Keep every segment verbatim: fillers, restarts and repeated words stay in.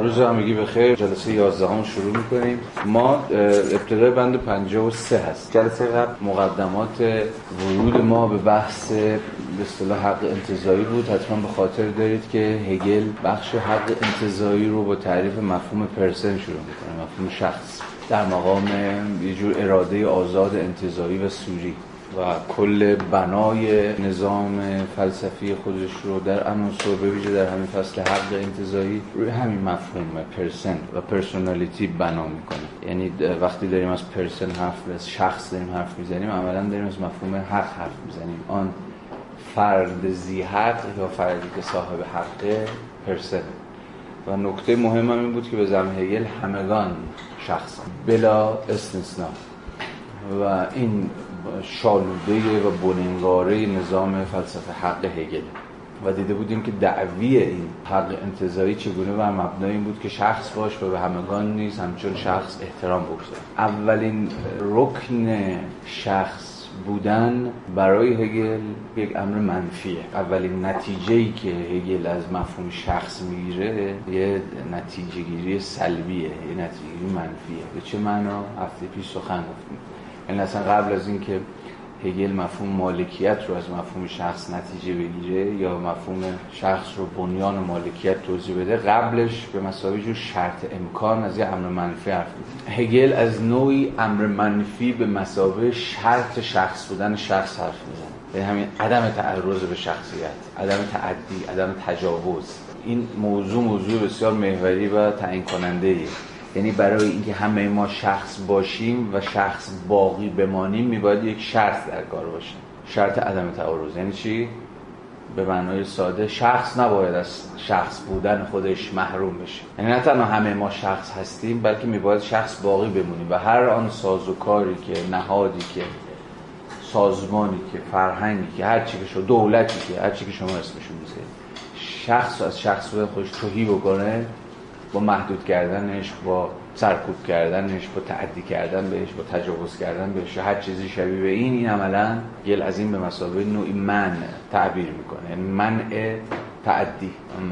روز همگی بخیر. جلسه یازدهم شروع میکنیم. ما ابتدای بند پنجاه و سه هست. جلسه قبل مقدمات ورود ما به بحث به اصطلاح حق انتزاعی بود. حتما به خاطر دارید که هگل بخش حق انتزاعی رو با تعریف مفهوم پرسن شروع میکنه، مفهوم شخص در مقام یه جور اراده آزاد انتزاعی و سوری، و کل بنای نظام فلسفی خودش رو در عناصر به ویژه در همین فصل حق انتزاعی روی همین مفهوم پرسن و پرسونالیتی بنا میکنه. یعنی وقتی داریم از پرسن حرف و از شخص داریم حرف میزنیم، عملا داریم از مفهوم حق حرف میزنیم. آن فرد ذی حق یا فردی که صاحب حقه پرسن. و نکته مهم هم این بود که به زعم هگل همگان شخص بلا استثنا، و این شالوده و بننگاره نظام فلسفه حق هگل. و دیده بودیم که دعوی این حق انتزاعی چگونه بر مبنای این بود که شخص باش و به همگان نیز همچون شخص احترام بگذار. اولین رکن شخص بودن برای هگل یک امر منفیه. اولین نتیجه‌ای که هگل از مفهوم شخص میگیره یه نتیجه گیری سلبیه، یه نتیجه گیری منفیه. به چه معنا؟ هفته پیش سخن گفتیم. این اصلا قبل از این که هگل مفهوم مالکیت رو از مفهوم شخص نتیجه بگیره یا مفهوم شخص رو بنیان مالکیت توضیح بده، قبلش به مساوی جو شرط امکان از یه امر منفی حرف می‌زنه. هگل از نوعی امر منفی به مساوی شرط شخص بودن شخص حرف می‌زنه، یعنی همین عدم تعرض به شخصیت، عدم تعدی، عدم تجاوز. این موضوع موضوع بسیار محوری و تعیین کننده‌ایه. یعنی برای اینکه همه ما شخص باشیم و شخص باقی بمانیم میباید یک شرط در کار باشه، شرط عدم تعارض. یعنی چی؟ به معنای ساده شخص نباید از شخص بودن خودش محروم بشه. یعنی نه تنها همه ما شخص هستیم، بلکه میباید شخص باقی بمونیم و هر آن سازوکاری که، نهادی که، سازمانی که، فرهنگی که، هر چی که شما، دولتی که، هر چی که شما اسمش رو میذارید، شخص از شخص بودن خودش توهی بکنه، با محدود کردنش، با سرکوب کردنش، با تعدی کردن بهش، با تجاوز کردن بهش، هر چیزی شبیه به این، این عملاً هگل از این به مسابقه نوعی منع تعبیر میکنه. یعنی منع تعدی،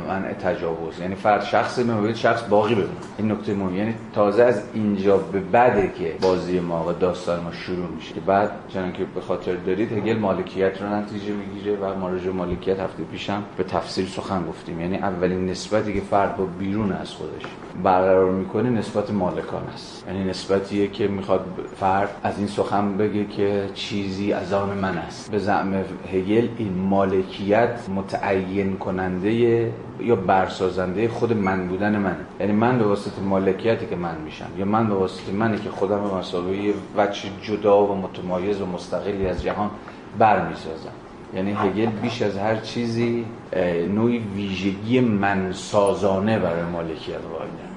منع تجاوز. یعنی فرد شخصی میباید شخص باقی بمونه. این نکته مهمه. یعنی تازه از اینجا به بعده که بازی ما و داستان ما شروع میشه که بعد چنانکه به خاطر دارید هگل مالکیت رو نتیجه میگیره و ماراج مالکیت هفته پیشم به تفصیل سخن گفتیم. یعنی اولین نسبتی که فرد با بیرون از خودش برقرار میکنه نسبت مالکان است. یعنی نسبتیه که میخواد فرد از این سخن بگه که چیزی از آن من است. به زعم هگل این مالکیت متعین کننده یا برسازنده خود من بودن منه. یعنی من به واسطه مالکیتی که من میشم یا من به واسطه منی که خودم به مساوی وجه جدا و متمایز و مستقلی از جهان برمیسازم. یعنی هگل بیش از هر چیزی نوعی ویژگی منسازانه برای مالکیت واجده.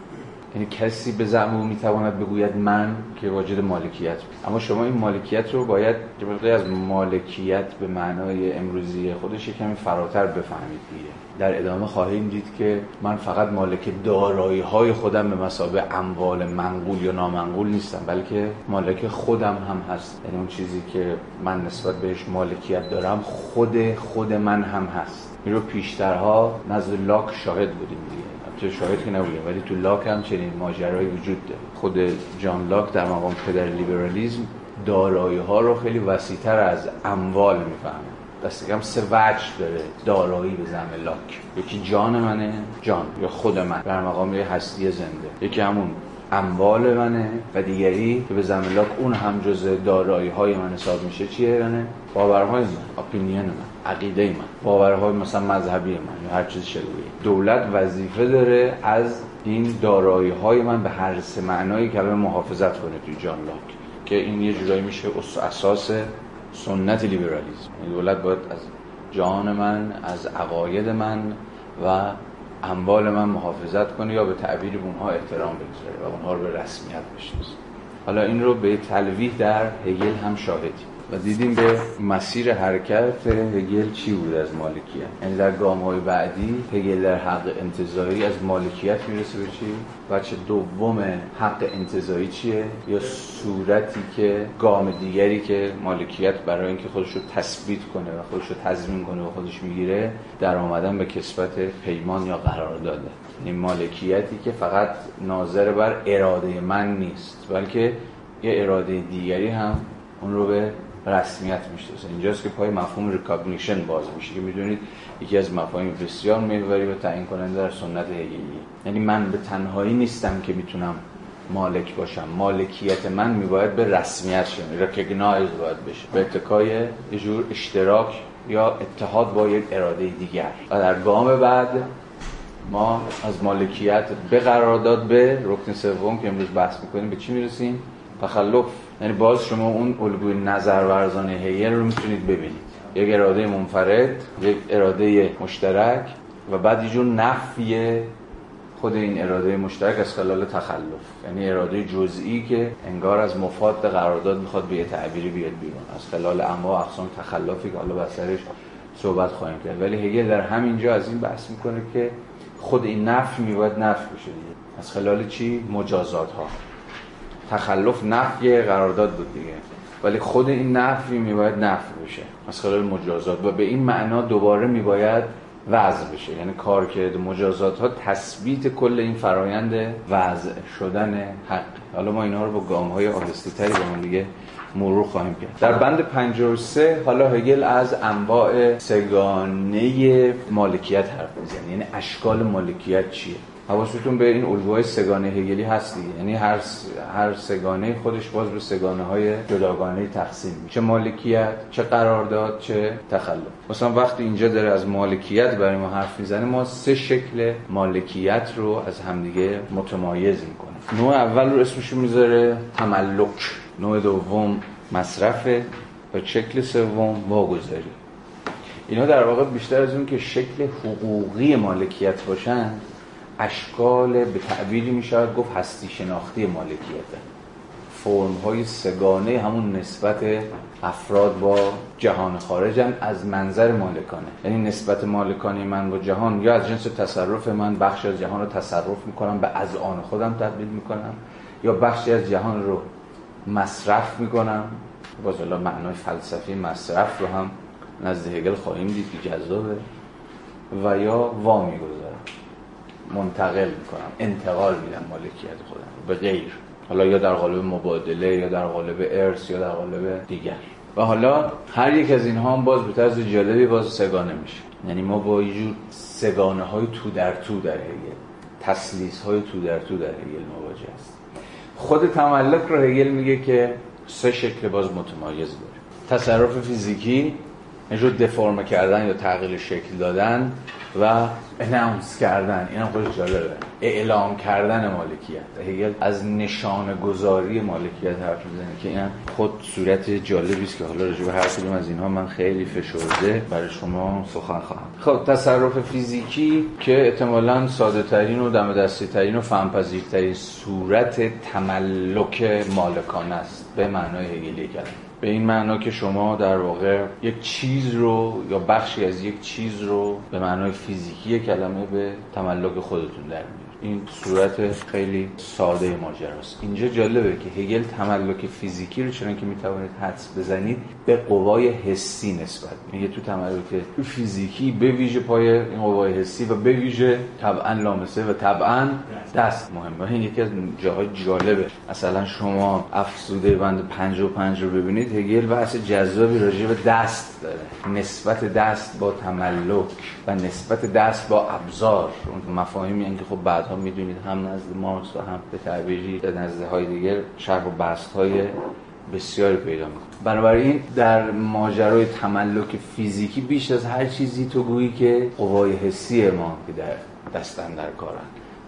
یعنی کسی به زعم او میتواند بگوید من که واجد مالکیت، اما شما این مالکیت رو باید جمعی از مالکیت به معنای امروزی خودش کمی فراتر بفهمید دیگه. در ادامه خواهیم دید که من فقط مالک دارایی های خودم به مسابقه اموال منقول یا نامنقول نیستم، بلکه مالک خودم هم هست. یعنی اون چیزی که من نسبت بهش مالکیت دارم خود خود من هم هست. این رو پیشترها نزد لاک شاهد بودیم دیگه. شاید که نبوده، ولی تو لاک هم چنین ماجرایی وجود داره. خود جان لاک در مقام پدر لیبرالیسم دارایی ها رو خیلی وسیع‌تر از اموال میفهمه. دست کم سه وجه داره دارایی به زعم لاک. یکی جان منه، جان یا خود من در مقام یه هستی زنده، یکی همون اموال منه، و دیگری که به زعم لاک اون هم جزء دارایی های من حساب میشه چیه؟ منه، باورهای من، اپینین من، عقیده من، باورهای مثلا مذهبی من یا هر چیز شبیه. دولت وظیفه داره از این دارایی های من به هر سه معنایی که به محافظت کنه توی جان لاک، که این یه جورایی میشه اساس سنت لیبرالیسم. دولت باید از جان من، از عقاید من و اموال من محافظت کنه، یا به تعبیر به اونها احترام بگذاره و اونها رو به رسمیت بشناسه. حالا این رو به تلویح در هگل هم شاهدیم و دیدیم به مسیر حرکت هگل چی بود از مالکیت. یعنی در گام‌های بعدی هگل در حق انتزاعی از مالکیت میرسه به چی؟ بچه دوم حق انتزاعی چیه؟ یا صورتی که، گام دیگری که مالکیت برای اینکه خودش رو تثبیت کنه و خودش رو تضمین کنه و خودش میگیره، در آمدن به کسبت پیمان یا قرارداده. این مالکیتی که فقط ناظر بر اراده من نیست، بلکه یه اراده دیگری هم اون رو به رسمیت میشناسه. اینجاست که پای مفهوم ریکاگنیشن باز میشه که میدونید یکی از مفاهیم بسیار محوری و تعیین کننده در سنت هگلی، یعنی من به تنهایی نیستم که میتونم مالک باشم، مالکیت من میباید به رسمیت شه، ریکگنایز باید بشه به اتکای یه جور اشتراک یا اتحاد با یک اراده دیگر. و در گام بعد ما از مالکیت به قرارداد به رکن سوم که امروز بحث میکنیم به چی میرسیم؟ تخلف. یعنی باز شما اون الگوی نظر ورزانه هگل رو میتونید ببینید، یک اراده منفرد، یک اراده مشترک و بعد یه جور نفی خود این اراده مشترک از خلال تخلف، یعنی اراده جزئی که انگار از مفاد قرارداد میخواد به یه تعبیری بیاد بیرون از خلال انواع اقسام تخلفی که حالا بسرش صحبت خواهیم کرد. ولی هگل در همینجا از این بحث میکنه که خود این نفی میباید نفی بشه دیگه. از خلال چی؟ مجازات ها. تخلف نفی قرارداد بود دیگه، ولی خود این نفی میباید نفی بشه از خلال مجازات و به این معنا دوباره میباید وضع بشه، یعنی کار کرده مجازات ها تثبیت کل این فرایند وضع شدن حق. حالا ما اینا رو با گام های آهسته تری به من دیگه مرور خواهیم کرد. در بند پنجاه و سه حالا هگل از انواع سگانه مالکیت حرف میزنه، یعنی اشکال مالکیت چیه. حواستون به این الگوهای سگانه هگلی هست دیگه، یعنی هر هر سگانه خودش باز به سگانه های جداگانه تقسیم میشه، چه مالکیت، چه قرارداد، چه تخلف. مثلا وقتی اینجا داره از مالکیت برای ما حرف میزنه، ما سه شکل مالکیت رو از همدیگه متمایز میکنه. نوع اول رو اسمش میذاره تملک، نوع دوم مصرفه و شکل سوم واگذاری. اینا در واقع بیشتر از اون که شکل حقوقی مالکیت باشن، اشکال به تعبیری میشود گفت هستی شناختی مالکیت، فرم های سگانه همون نسبت افراد با جهان خارج هم از منظر مالکانه، یعنی نسبت مالکانه من با جهان یا از جنس تصرف من بخشی از جهان رو تصرف میکنم به از آن خودم تبدیل میکنم، یا بخشی از جهان رو مصرف میکنم. باز حالا معنای فلسفی مصرف رو هم نزد هگل خواهیم دید که جذابه. و یا وا میگذارم، منتقل میکنم، انتقال میدم مالکیت خودم به غیر، حالا یا در قالب مبادله یا در قالب ارث یا در قالب دیگر. و حالا هر یک از اینها هم باز به طرز جالبی باز سگانه میشه، یعنی ما با یه جور سگانه های تو در تو در هگل، تثلیث های تو در تو در هگل مواجه است. خود تملک رو هگل میگه که سه شکل باز متمایز داره: تصرف فیزیکی، اینجور دفرم کردن یا تغییر شکل دادن، و اناونس کردن، این هم خودش جالبه، اعلام کردن مالکیت. هگل از نشانه گذاری مالکیت حرف میزنه که این خود صورت جالبی است که حالا راجع به هر کدوم از اینها من خیلی فشرده برای شما سخن خواهم. خب تصرف فیزیکی که احتمالاً ساده ترین و دم دستی ترین و فهم پذیرترین صورت تملک مالکانه است به معنای هگلی کلمه، به این معنا که شما در واقع یک چیز رو یا بخشی از یک چیز رو به معنای فیزیکی کلمه به تملک خودتون در میارید. این صورت خیلی ساده ماجراست. اینجا جالبه که هگل تملک فیزیکی رو چنان که میتوانید حدس بزنید به قوای حسی نسبت میگه. تو تملک فیزیکی به ویژه پای این قوای حسی و به ویژه طبعا لامسه و طبعا دست مهمه. این یکی از جاهای جالبه. مثلا شما افسوده بند پنجاه و پنج رو ببینید، هگل بحث جذابی راجع به دست داره، نسبت دست با تملک و نسبت دست با ابزار. اون مفاهیمی ان که خب بعد هم میدونید هم نزد مارکس و هم به تعبیری نزد هایدگر شرح و بسط های بسیاری پیدا میکنه. بنابراین در ماجرای تملک فیزیکی بیش از هر چیزی تو گویی که قوای حسی ما که در دستن در کارن،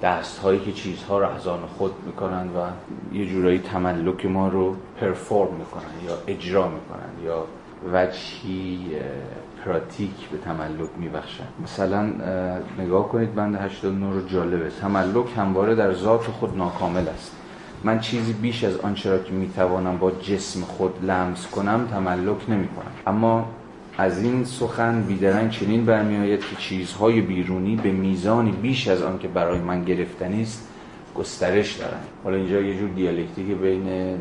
دست هایی که چیزها رو از آن خود میکنن و یه جورایی تملک ما رو پرفورم میکنن یا اجرا میکنن یا وجهی پراتیک به تملک میبخشن. مثلا نگاه کنید بند هشتاد و نه رو، جالبه. تملک همواره در ذات خود ناکامل است، من چیزی بیش از آنچه را که میتوانم با جسم خود لمس کنم تملک نمی کنم، اما از این سخن بیدرنگ چنین برمیآید که چیزهای بیرونی به میزانی بیش از آن که برای من گرفتنی است گسترش دارن. حالا اینجا یه جور دیالکتیکی بین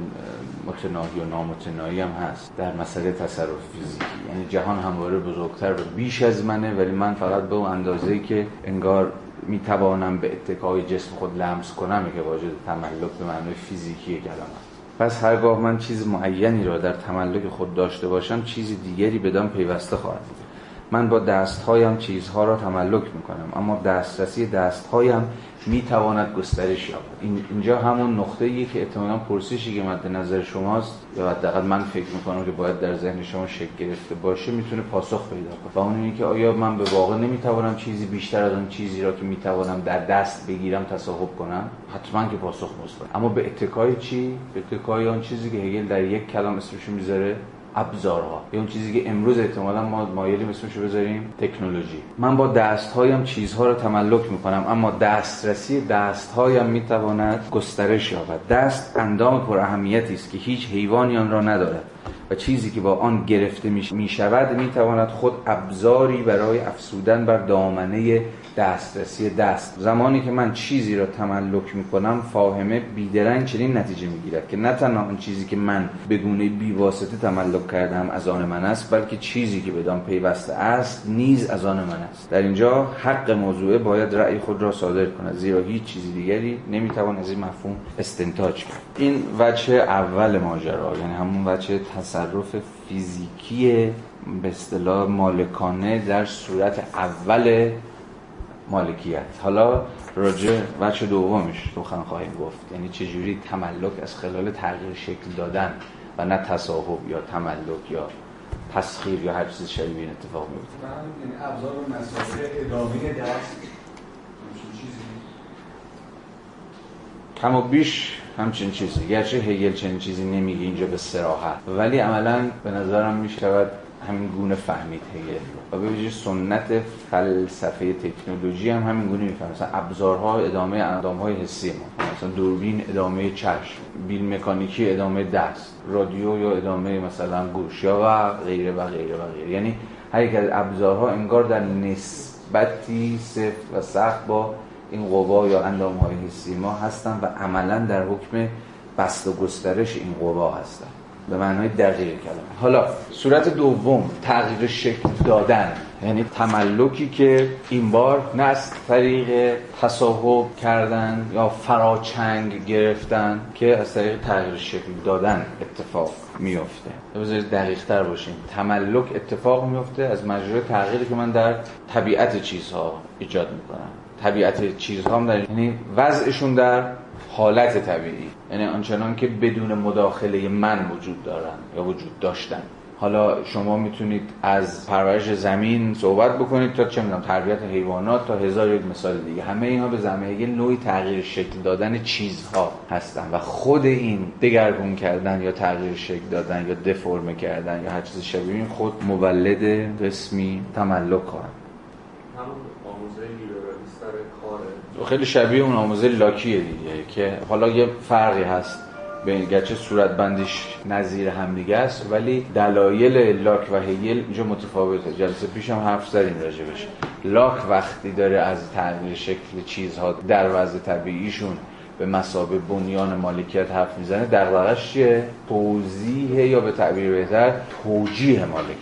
متناهی و نامتناهی هم هست در مسئله تصرف فیزیکی، یعنی جهان همواره بزرگتر و بیش از منه، ولی من فقط به اون اندازه‌ای که انگار میتوانم به اتکای جسم خود لمس کنم که واجد تملک به معنای فیزیکی کلمه. پس هرگاه من چیز معینی را در تملک خود داشته باشم، چیز دیگری بدان پیوسته خواهد بود. من با دستهایم چیزها را تملک میکنم، اما دسترسی دستهایم میتواند گسترش یابد. اینجا همون نقطه‌ایه که احتمالاً پرسشی که مد نظر شماست، یا حداقل من فکر میکنم که باید در ذهن شما شکل گرفته باشه، میتونه پاسخ پیدا کنه. و اون اینه که آیا من به واقع نمیتوانم چیزی بیشتر از اون چیزی را که میتوانم در دست بگیرم تصاحب کنم؟ حتماً که پاسخ مثبته. اما به اتکای چی؟ به اتکای اون چیزی که هگل در یک کلام اسمش میذاره ابزارها، یا اون چیزی که امروز احتمالاً ما مایلیم اسمش رو بذاریم تکنولوژی. من با دستهایم چیزها رو تملک میکنم، اما دسترسی دستهایم میتواند گسترش یابد. دست اندام پر اهمیتی است که هیچ حیوانی آن را ندارد و چیزی که با آن گرفته میشود میتواند خود ابزاری برای افسودن بر دامنه دسترسی دست. زمانی که من چیزی را تملک میکنم، فاهمه بیدرنگ چنین نتیجه میگیرد که نه تنها آن چیزی که من به گونه بیواسطه تملک کردم از آن من است، بلکه چیزی که بدان پیوسته است نیز از آن من است. در اینجا حق موضوعه باید رأی خود را صادر کند، زیرا هیچ چیزی دیگری نمیتوان از این مفهوم استنتاج کرد. این وجه اول ماجرا، یعنی همون وجه تصرف فیزیکی به اصطلاح مالکانه در صورت اول مالکیت. حالا راجع بچه دومش سخن خواهیم گفت، یعنی چجوری تملک از خلال تغییر شکل دادن و نه تصاحب یا تملک یا تسخیر یا هر چیز شبیه این اتفاق میفته. یعنی ابزار و مسائل ادامه دست کم و بیش همچین چیزی، گرچه هگل چنین چیزی نمیگه اینجا به صراحت، ولی عملا به نظرم میشود همین گونه فهمید هگل. و به ویژه سنت فلسفه تکنولوژی هم همین گونه میفهمه. مثلا ابزارها ادامه اندامهای حسی ما، مثلا دوربین ادامه چشم، بیل مکانیکی ادامه دست، رادیو یا ادامه مثلا گوش یا و غیره و غیره و غیره. یعنی هر یک از ابزارها انگار در نسبتی سفت و سخت با این قوا یا اندامهای حسی ما هستن و عملا در حکم بست و گسترش این قوا هستن به معنای دقیق کلمه. حالا صورت دوم تغییر شکل دادن، یعنی تملکی که این بار نه از طریق تصاحب کردن یا فراچنگ گرفتن، که از طریق تغییر شکل دادن اتفاق میفته. بذارید دقیق تر باشیم. تملک اتفاق میفته از مجرای تغییری که من در طبیعت چیزها ایجاد میکنم. طبیعت چیزها هم در یعنی وضعشون در حالت طبیعی، یعنی آنچنان که بدون مداخله من وجود دارن یا وجود داشتن. حالا شما میتونید از پرورش زمین صحبت بکنید تا چه میدونم تربیت حیوانات تا هزار یک مثال دیگه، همه اینها به زمینه نوعی تغییر شکل دادن چیزها هستن و خود این دگرگون کردن یا تغییر شکل دادن یا دفرم کردن یا هر چیز شبیه این خود مولد قسمی تملک ها. خیلی شبیه اون آموزه لاکیه دیگه، که حالا یه فرقی هست بین، گرچه صورتبندیش نظیر همدیگه است، ولی دلایل لاک و هگل اینجا متفاوته. جلسه پیش هم حرف زدیم راجع بهش. لاک وقتی داره از تغییر شکل چیزها در وضع طبیعیشون به مثابه بنیان مالکیت حرف میزنه، دغدغش چیه؟ توضیحه، یا به تعبیر بهتر توجیه مالکیت.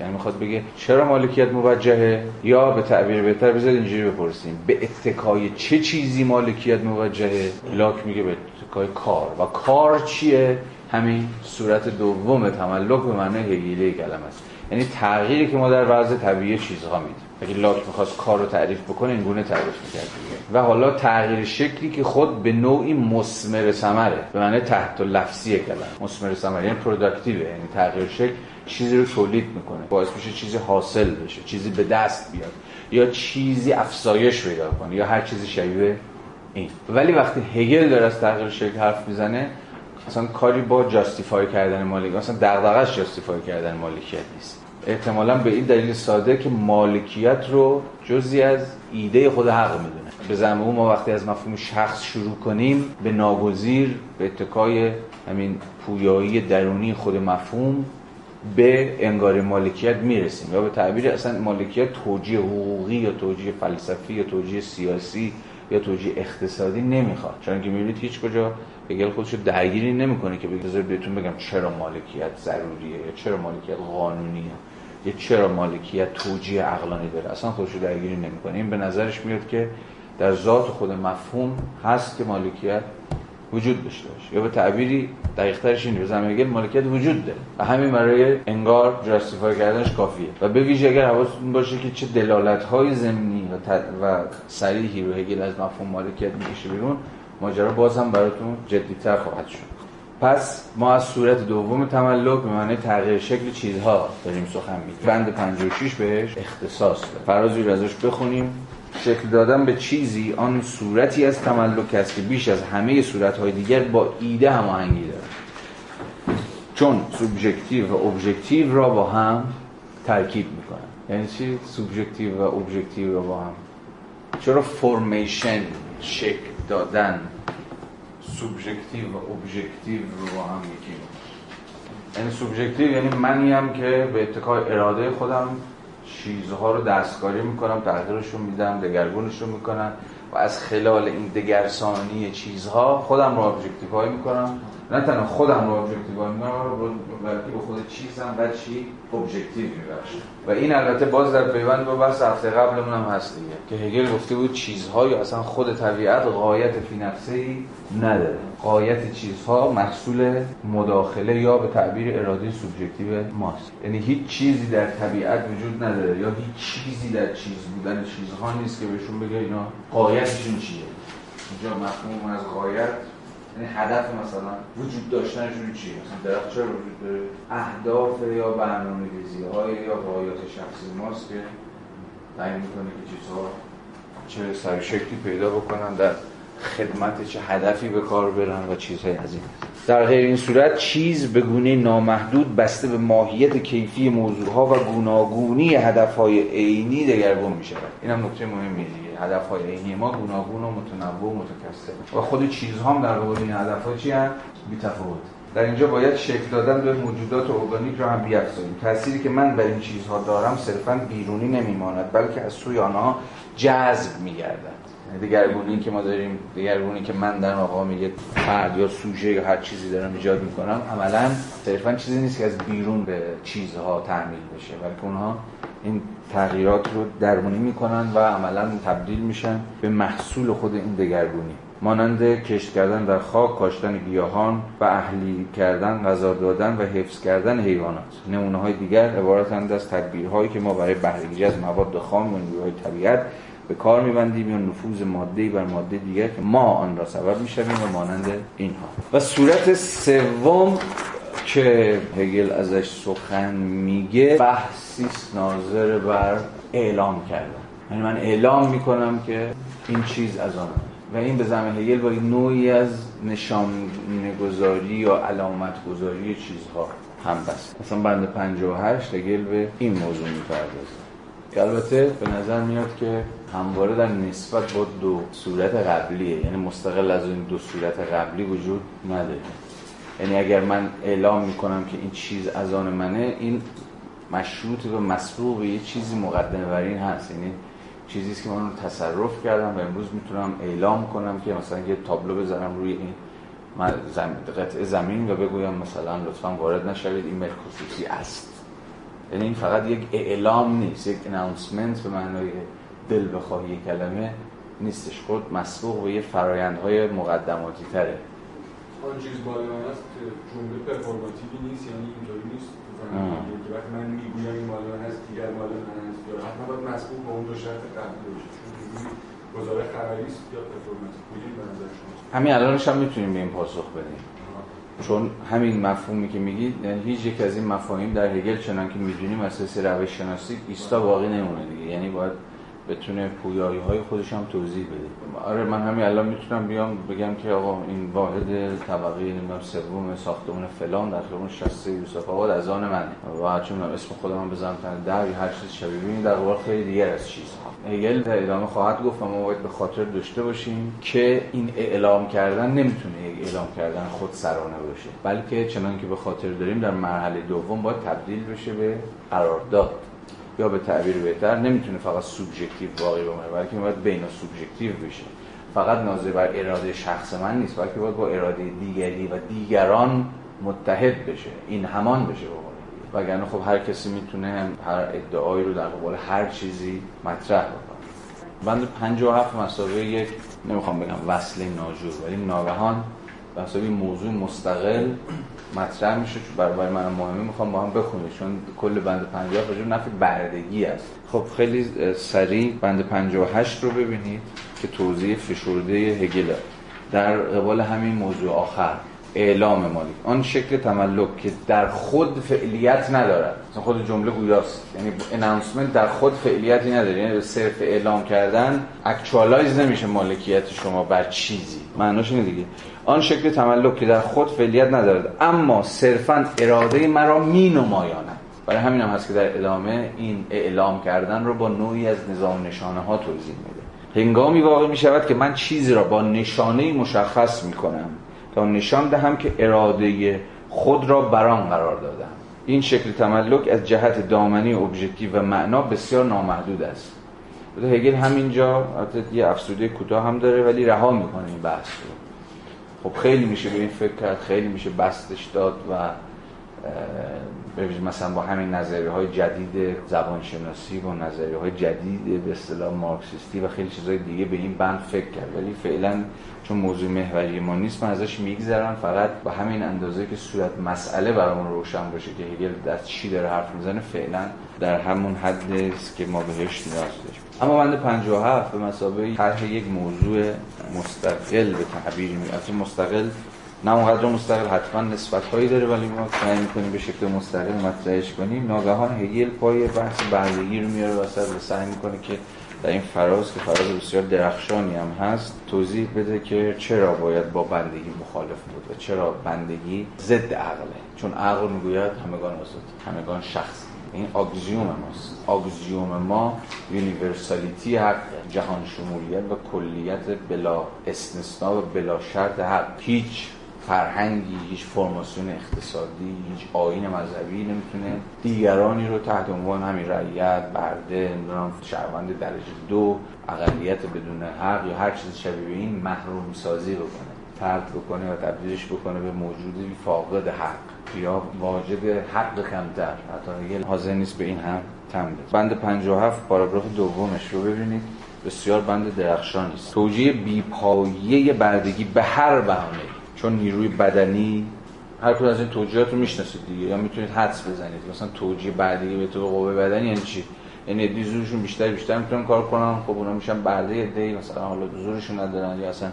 یعنی میخواد بگه چرا مالکیت موجهه، یا به تعبیر بهتر بذار اینجوری بپرسیم به اتکای چه چیزی مالکیت موجهه. لاک میگه به اتکای کار. و کار چیه؟ همین صورت دوم تملک به معنی هگلی کلمه است، یعنی تغییری که ما در وضع طبیعی چیزها میدیم. اگه لاک میخواست کار رو تعریف بکنه این گونه تعریف میکرد دیگه. و حالا تغییر شکلی که خود به نوعی مسمر ثمره به معنی تحت لفظی کلمه، مسمر ثمره یعنی پروداکتیوه، یعنی تغییر شکل چیزی رو تولید میکنه، باعث میشه چیزی حاصل بشه، چیزی به دست بیاد یا چیزی افزایش پیدا کنه یا هر چیزی شبیه این. ولی وقتی هگل داره از تغییر شکل حرف میزنه، اصلا کاری با جاستیفای کردن مالکیت، اصلا دغدغش جاستیفای کردن مالکیت نیست. احتمالاً به این دلیل ساده که مالکیت رو جزئی از ایده خود حق میدونه. به زعم او ما وقتی از مفهوم شخص شروع کنیم به ناگزیر به اتکای همین پویایی درونی خود مفهوم به انگار مالکیت میرسیم، یا به تعبیر اصلا مالکیت توجیه حقوقی یا توجیه فلسفی یا توجیه سیاسی یا توجیه اقتصادی نمیخواد. چون که میبینید هیچ کجا هگل خودشو درگیری نمیکنه که بگذار بهتون بگم چرا مالکیت ضروریه یا چرا مالکیت قانونیه یا چرا مالکیت توجیه عقلانی داره. اصلا خودشو درگیری نمیکنه. این به نظرش میاد که در ذات خود مفهوم هست که مالکیت وجود داشته باشه، یا به تعبیری دقیق‌ترش اینه بزنم هگل مالکیت وجود داره و همین برای انگار جاستیفای کردنش کافیه. و به ویژه اگر حواستون باشه که چه دلالت‌های ضمنی و و صریحی رو هگل از مفهوم مالکیت می‌کشه بیرون، ماجرا باز هم براتون جدی‌تر خواهد شد. پس ما از صورت دوم تملک به معنی تغییر شکل چیزها داریم سخن می‌گیم. بند پنجاه و شش بهش اختصاص داره. فرازی رو ازش بخونیم. شکل دادن به چیزی آن صورتی از تملک است که بیش از همه صورت‌های دیگر با ایده هماهنگی دارد، چون سوبژکتیو و ابژکتیو را با هم ترکیب می‌کنند. یعنی چی سوبژکتیو و ابژکتیو را با هم؟ چرا فرمیشن شکل دادن سوبژکتیو و ابژکتیو رو با هم می‌گیم؟ یعنی سوبژکتیو یعنی منیم که به اتکای اراده خودم چیزها رو دستکاری میکنم، تغییرشون میدم، دگرگونشون میکنم و از خلال این دگرسانی چیزها خودم رو ابژکتیفای میکنم. نه تنها خودم رو ابژکتیفای میکنم بلکه به خود چیزم و چی ابژکتیو میبخشم. و این البته باز در پیوند با بحث هفته قبلمون هم هست دیگه، که هگل گفته بود چیزها یا اصلا خود طبیعت غایت فی نفسی نداره، غایت چیزها محصول مداخله یا به تعبیر اراده سوبژکتیو ماست. یعنی هیچ چیزی در طبیعت وجود نداره یا هیچ چیزی در چیز بودن چیزها نیست که بهشون بگه اینا غایتشون چیه. اینجا مفهوم از غایت یعنی هدف مثلا وجود داشتنشون چیه، مثلا درخت چرا وجود داره؟ اهداف یا برنامه‌ریزی‌های یا غایات شخصی ماست که تعیین می‌کنه که چیزها چه سر شکلی پیدا بکنن، در خدمت چه هدفی به کار برن و چیزهای از این. در غیر این صورت چیز به گونه نامحدود بسته به ماهیت کیفی موضوعها و گوناگونی هدفهای عینی دگرگون می شود. این هم نکته مهمیه دیگه، هدفهای عینی ما گوناگون و متنوع و متکثر و خود چیزها هم در قبال این هدفها چی هم؟ بی تفاوت. در اینجا باید شکل دادن به موجودات ارگانیک را هم بیفزاییم. تأثیری که من بر این چیزها دارم صرفاً بیرونی نمیماند بلکه از سوی آنها جذب می‌گردد. دگرگونی که ما داریم، دگرگونی که من در واقع میگه فرد یا سوژه یا هر چیزی دارم ایجاد میکنم، عملاً صرفاً چیزی نیست که از بیرون به چیزها تعمیل بشه، بلکه اونها این تغییرات رو درونی میکنن و عملاً تبدیل میشن به محصول خود این دگرگونی، مانند کشت کردن در خاک، کاشتن گیاهان و اهلی کردن، غذا دادن و حفظ کردن حیوانات. نمونه‌های دیگر عبارتند از تدبیرهایی که ما برای بهره‌گیری از مواد خام و نیروهای طبیعت به کار می‌بندیم یا نفوذ ماده‌ای بر ماده دیگر که ما آن را سبب می‌شویم و مانند اینها. و صورت سوم که هگل ازش سخن میگه بحثی ناظر بر اعلام کردن، یعنی من اعلام می‌کنم که این چیز از آن، و این به زعم هگل با نوعی از نشانه‌گذاری یا علامت‌گذاری چیزها همبست. مثلا بند پنجاه و هشت هگل به این موضوع می‌پردازه که البته به نظر میاد که همواره در نسبت با دو صورت قبلیه، یعنی مستقل از این دو صورت قبلی وجود نداره. یعنی اگر من اعلام میکنم که این چیز از آن منه، این مشروط و مسبوق یه چیزی مقدمه بر این هست، یعنی چیزی است که من تصرف کردم و امروز میتونم اعلام کنم که مثلا یه تابلو بذارم روی این قطعه زمین و بگویم مثلا لطفاً وارد نشوید، این ملک خصوصی است. یعنی این فقط یک اعلام نیست، یک اناونسمنت به معنای دل بخواهی کلمه نیستش، خود مسبوق به یه فرایندهای مقدماتی تره. آن چیز بالای من است که جمله پرفورماتیوی نیست، یعنی اینجوری نیست که وقتی من میگویم این بالای من است دیگر بالای من است، یا حتما باید مسبوق به اون دو شرط قبلی باشه، چون میگویی گزاره خبری است یا پرفورماتیوی به نظر شما. همین الانش هم میتونیم به این پاسخ بدیم، چون همین مفهومی که میگید یعنی هیچ یک از این مفاهیم در هگل چنان که میدونیم اساس روش شناسی ایستا باقی نمونه دیگه، یعنی باید بتونه پویایی‌های خودش هم توضیح بده. آره من همین الان میتونم بیام بگم که آقا این واحد طبقه نمبر سوم ساختمان فلان در خیابون شصت و سه یوسف آباد از آن منه و چون اسم خودم بزنم در هر چیز شبیه این در واقع خیلی دیگر از چیزها. هگل در ادامه خواهد گفت و ما باید به خاطر داشته باشیم که این اعلام کردن نمیتونه اعلام کردن خودسرانه باشه، بلکه چنان که به خاطر داریم در مرحله دوم باید تبدیل بشه به قرارداد، یا به تعبیر بهتر نمیتونه فقط سوبژکتیو واقعی بمونه، بلکه باید بین سوبژکتیو بشه. فقط ناظر بر اراده شخص من نیست، بلکه باید با اراده دیگری و دیگران متحد بشه، این همان بشه بمونه. وگرنه خب هر کسی میتونه هر ادعایی رو در قبال هر چیزی مطرح بکنه. بند پنجاه و هفت مسابقه یک، نمیخوام بگم وصله ناجور، ولی ناگهان مسابقه موضوع مستقل مطرح میشه که برای من مهمه، میخوام با هم بخونیم چون کل بند پنجاه راجع به نفع بردگی است. خب خیلی سریع بند پنجاه و هشت رو ببینید که توضیح فشرده هگل در قبال همین موضوع آخر اعلام مالک، آن شکل تملک که در خود فعلیت ندارد، مثلا خود جمله گویاست، یعنی اناونسمنت در خود فعلیتی نداره، یعنی صرف اعلام کردن اکچوالایز نمیشه مالکیت شما بر چیزی، معناش اینه دیگه. آن شکل تملک که در خود فعلیت ندارد اما صرفاً اراده مرا مینمایاند. برای همین هم هست که در ادامه این اعلام کردن رو با نوعی از نظام نشانه ها توضیح میده. هنگامی واقع میشود که من چیزی را با نشانه مشخص میکنم تا نشان دهم که اراده خود را بران قرار دادم. این شکل تملک از جهت دامنه ابژکتیو و معنا بسیار نامحدود است. البته هگل همینجا یه افسوده کوتاه هم داره ولی رها میکنه این بحث رو. خب خیلی میشه به این فکر کرد، خیلی میشه بستش داد و ببینید مثلا با همین نظریه های جدید زبانشناسی و نظریه های جدید به اصطلاح مارکسیستی و خیلی چیزهای دیگه به این بند فکر کرد، ولی فعلا چون موضوع محوری ما نیست من ازش میگذرم. فقط با همین اندازه که صورت مسئله برامون روشن باشه که هگل از چی داره حرف میزنه فعلا در همون حدی است که ما بهش نیاز داشتیم. اما بند پنجاه و هفت به مثابه طرح یک موضوع مستقل به تعبیری میاد، مستقل نه اونقدر مستقل، حتما نسبت‌هایی داره ولی ما سعی می‌کنیم به شکل مستقل مطرحش کنیم. ناگهان هگل پای بحث بردگی رو میاره وسط و سعی می‌کنه که در این فراز که فراز بسیار درخشانی هم هست توضیح بده که چرا باید با بندگی مخالف بود و چرا بندگی ضد عقله، چون عقل میگوید همگان آزاد، همگان شخص. این آگزیوم ماست، آگزیوم ما یونیورسالیتی حق، جهان شمولیت و کلیت بلا استثنا و بلا شرط حق. هیچ فرهنگی، هیچ فرماسیون اقتصادی، هیچ آیین مذهبی نمیتونه دیگرانی رو تحت عنوان همین رعیت، برده، شهروند درجه دو، اقلیت بدون حق یا هر چیز شبیه به این محروم سازی بکنه، ترد بکنه و تبدیلش بکنه به موجودی فاقد حق یا واجد حق کمتر. حتی هگل حاضر نیست به این هم تن بده. بند پنجاه و هفت پاراگراف دومش رو ببینید، بسیار بند درخشانی است. توجیه بی‌پایه بردگی به هر بهانه‌ای، چون نیروی بدنی، هر کدوم از این توجیهات رو میشناسید دیگه یا میتونید حدس بزنید. مثلا توجیه بردگی به تو قوه بدنی یعنی چی؟ یعنی دی زورشون بیشتر بیشتر میتونن کار کنن، خب اونا میشن برده، دی مثلا حالا زورشون ندارن یا اصلا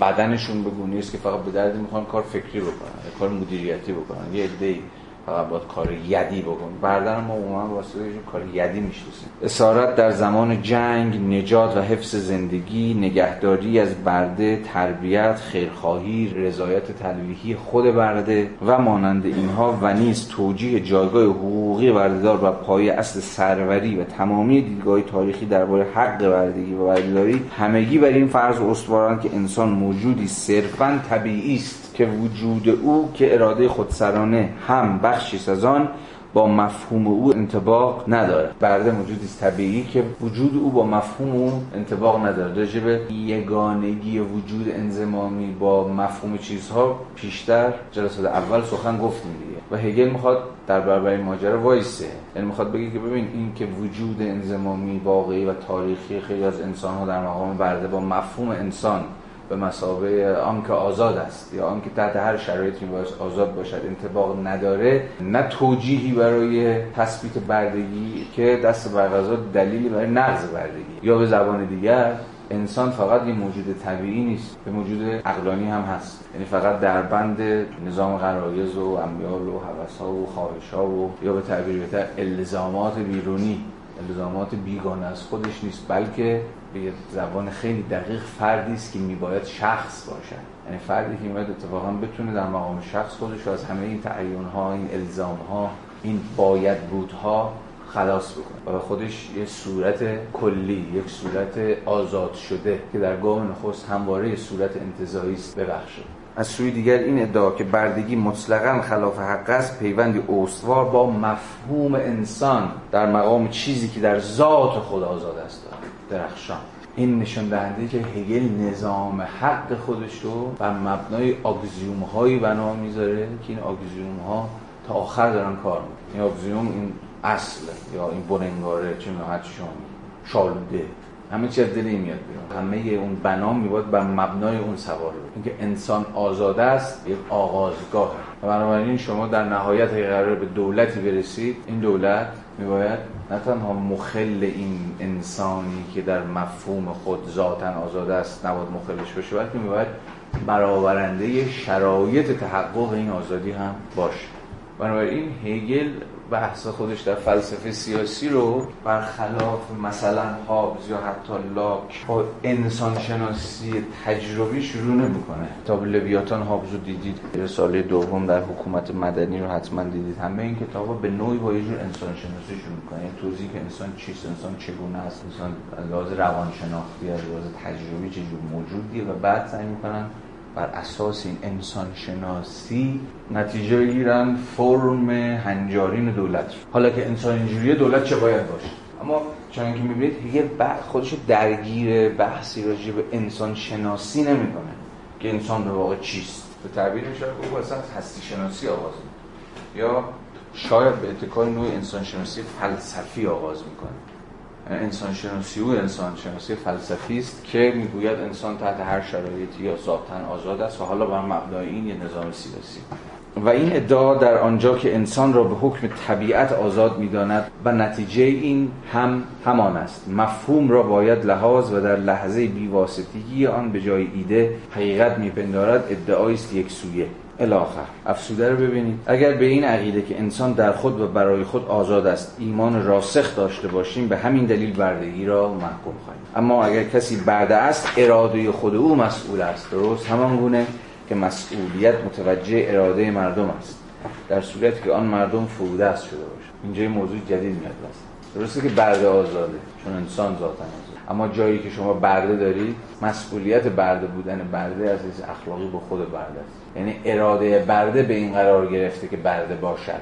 بدنشون به گونه‌ای است که فقط به دردی میخوان کار فکری بکنن، کار مدیریتی بکنن. یه دی فقط باید کار یدی بکنن. برده ما عموما واسه کار یدی میشناسیم. اسارت در زمان جنگ، نجات و حفظ زندگی، نگهداری از برده، تربیت، خیرخواهی، رضایت تلویحی خود برده و مانند اینها و نیز توجیه جایگاه حقوقی بردهدار و پایه اصل سروری و تمامی دیدگاه‌های تاریخی درباره حق بردگی و بردهداری همگی بر این فرض استوارند که انسان موجودی صرفاً طبیعی است که وجود او که اراده خودسرانه هم بخشی از آن با مفهوم او انطباق ندارد. برده موجودی است طبیعی که وجود او با مفهوم او انطباق ندارد. راجع به یگانگی وجود انضمامی با مفهوم چیزها پیشتر جلسه اول سخن گفتیم دیگه و هگل میخواد در برابر این ماجرا وایسه، یعنی میخواد بگه که ببین این که وجود انضمامی واقعی و تاریخی خیلی از انسان‌ها در مقام برده با مفهوم انسان به مسابه آن که آزاد است یا آن که تحت هر شرایطی باید آزاد باشد انطباق نداره، نه توجیهی برای تثبیت بردگی که دست برقضا دلیلی برای نقض بردگی. یا به زبان دیگر انسان فقط یه موجود طبیعی نیست، به موجود عقلانی هم هست، یعنی فقط در بند نظام غرایز و امیال و هوس‌ها و خواهش‌ها و یا به تعبیر بهتر الزامات بیرونی، الزامات بیگانه از خودش نیست، بلکه به زبان خیلی دقیق فردی است که میباید شخص باشد، یعنی فردی که میباید اتفاقا بتونه در مقام شخص خودش رو از همه این تعیین‌ها، این الزام‌ها، این باید بودها خلاص بکنه و خودش یه صورت کلی، یک صورت آزاد شده که در گام نخست همواره یه صورت انتزاعی است ببخشه. از سوی دیگر این ادعا که بردگی مطلقاً خلاف حق است پیوندی استوار با مفهوم انسان در مقام چیزی که در ذات خود آزاد است درخشان. این نشون دهنده که هگل نظام حق خودش رو بر مبنای آگزیوم هایی بنا میذاره که این آگزیوم ها تا آخر دارن کار میکنن. این آگزیوم این اصله یا این بننگاره چه نوعی شون شالوده همه چی از دل این میاد بیرون، همه اون بنا میباد بر مبنای اون سوال بود. اینکه انسان آزاده است یک آغازگاه هست. بنابراین شما در نهایت اگه قرار به دولتی برسید، این دولت میباید نه تنها مخل این انسانی که در مفهوم خود ذاتاً آزاده است نباید مخلش باشه، بلکه میباید برآورنده شرایط تحقق این آزادی هم باشه. بنابراین هگل بحث خودش در فلسفه سیاسی رو برخلاف مثلا هابز یا حتی لاک با انسانشناسی تجربی شروع نمی‌کنه. کتاب لویاتان هابز رو دیدید، رساله دوم در حکومت مدنی رو حتما دیدید. همه این کتابا به نوعی با یه جور انسانشناسی شروع می‌کنه، یعنی توضیح که انسان چیست، انسان چگونه است، انسان از لحاظ روانشناختی از لحاظ تجربی چجور موجودیه و بعد سعی می‌کنن بر اساس این انسانشناسی نتیجه گیرن فرم هنجارین دولت. حالا که انسان اینجوریه دولت چه باید باشه؟ اما چون که میبینید یه بحث خودش درگیر بحثی راجع به انسانشناسی نمیکنه که انسان به واقع چیست. به تعبیر شاید او اصلا هستی شناسی آغاز میکنه یا شاید به اتکای نوع انسانشناسی فلسفی آغاز میکنه. انسانشناسی و انسانشناسی فلسفی است که میگوید انسان تحت هر شرایطی یا ذاتاً آزاد است و حالا بر مبنای این یه نظام سیاسی. و این ادعا در آنجا که انسان را به حکم طبیعت آزاد می‌داند و نتیجه این هم همان است، مفهوم را باید لحاظ و در لحظه بی‌واسطگی آن به جای ایده حقیقت می‌پندارد، ادعای است یک سویه. الاخر افسوده رو ببینید. اگر به این عقیده که انسان در خود و برای خود آزاد است ایمان راسخ داشته باشیم، به همین دلیل بردگی را محکوم خواهیم. اما اگر کسی برده است، اراده خود او مسئول است، درست همان گونه که مسئولیت متوجه اراده مردم است، در صورتی که آن مردم فرو دست شده باشد. اینجای موضوع جدید میاد وسط. درسته که برده آزاده چون انسان ذاتاً آزاد، اما جایی که شما برده دارید، مسئولیت برده بودن برده از حیث اخلاقی به خود برده است. یعنی اراده برده به این قرار گرفته که برده باشد.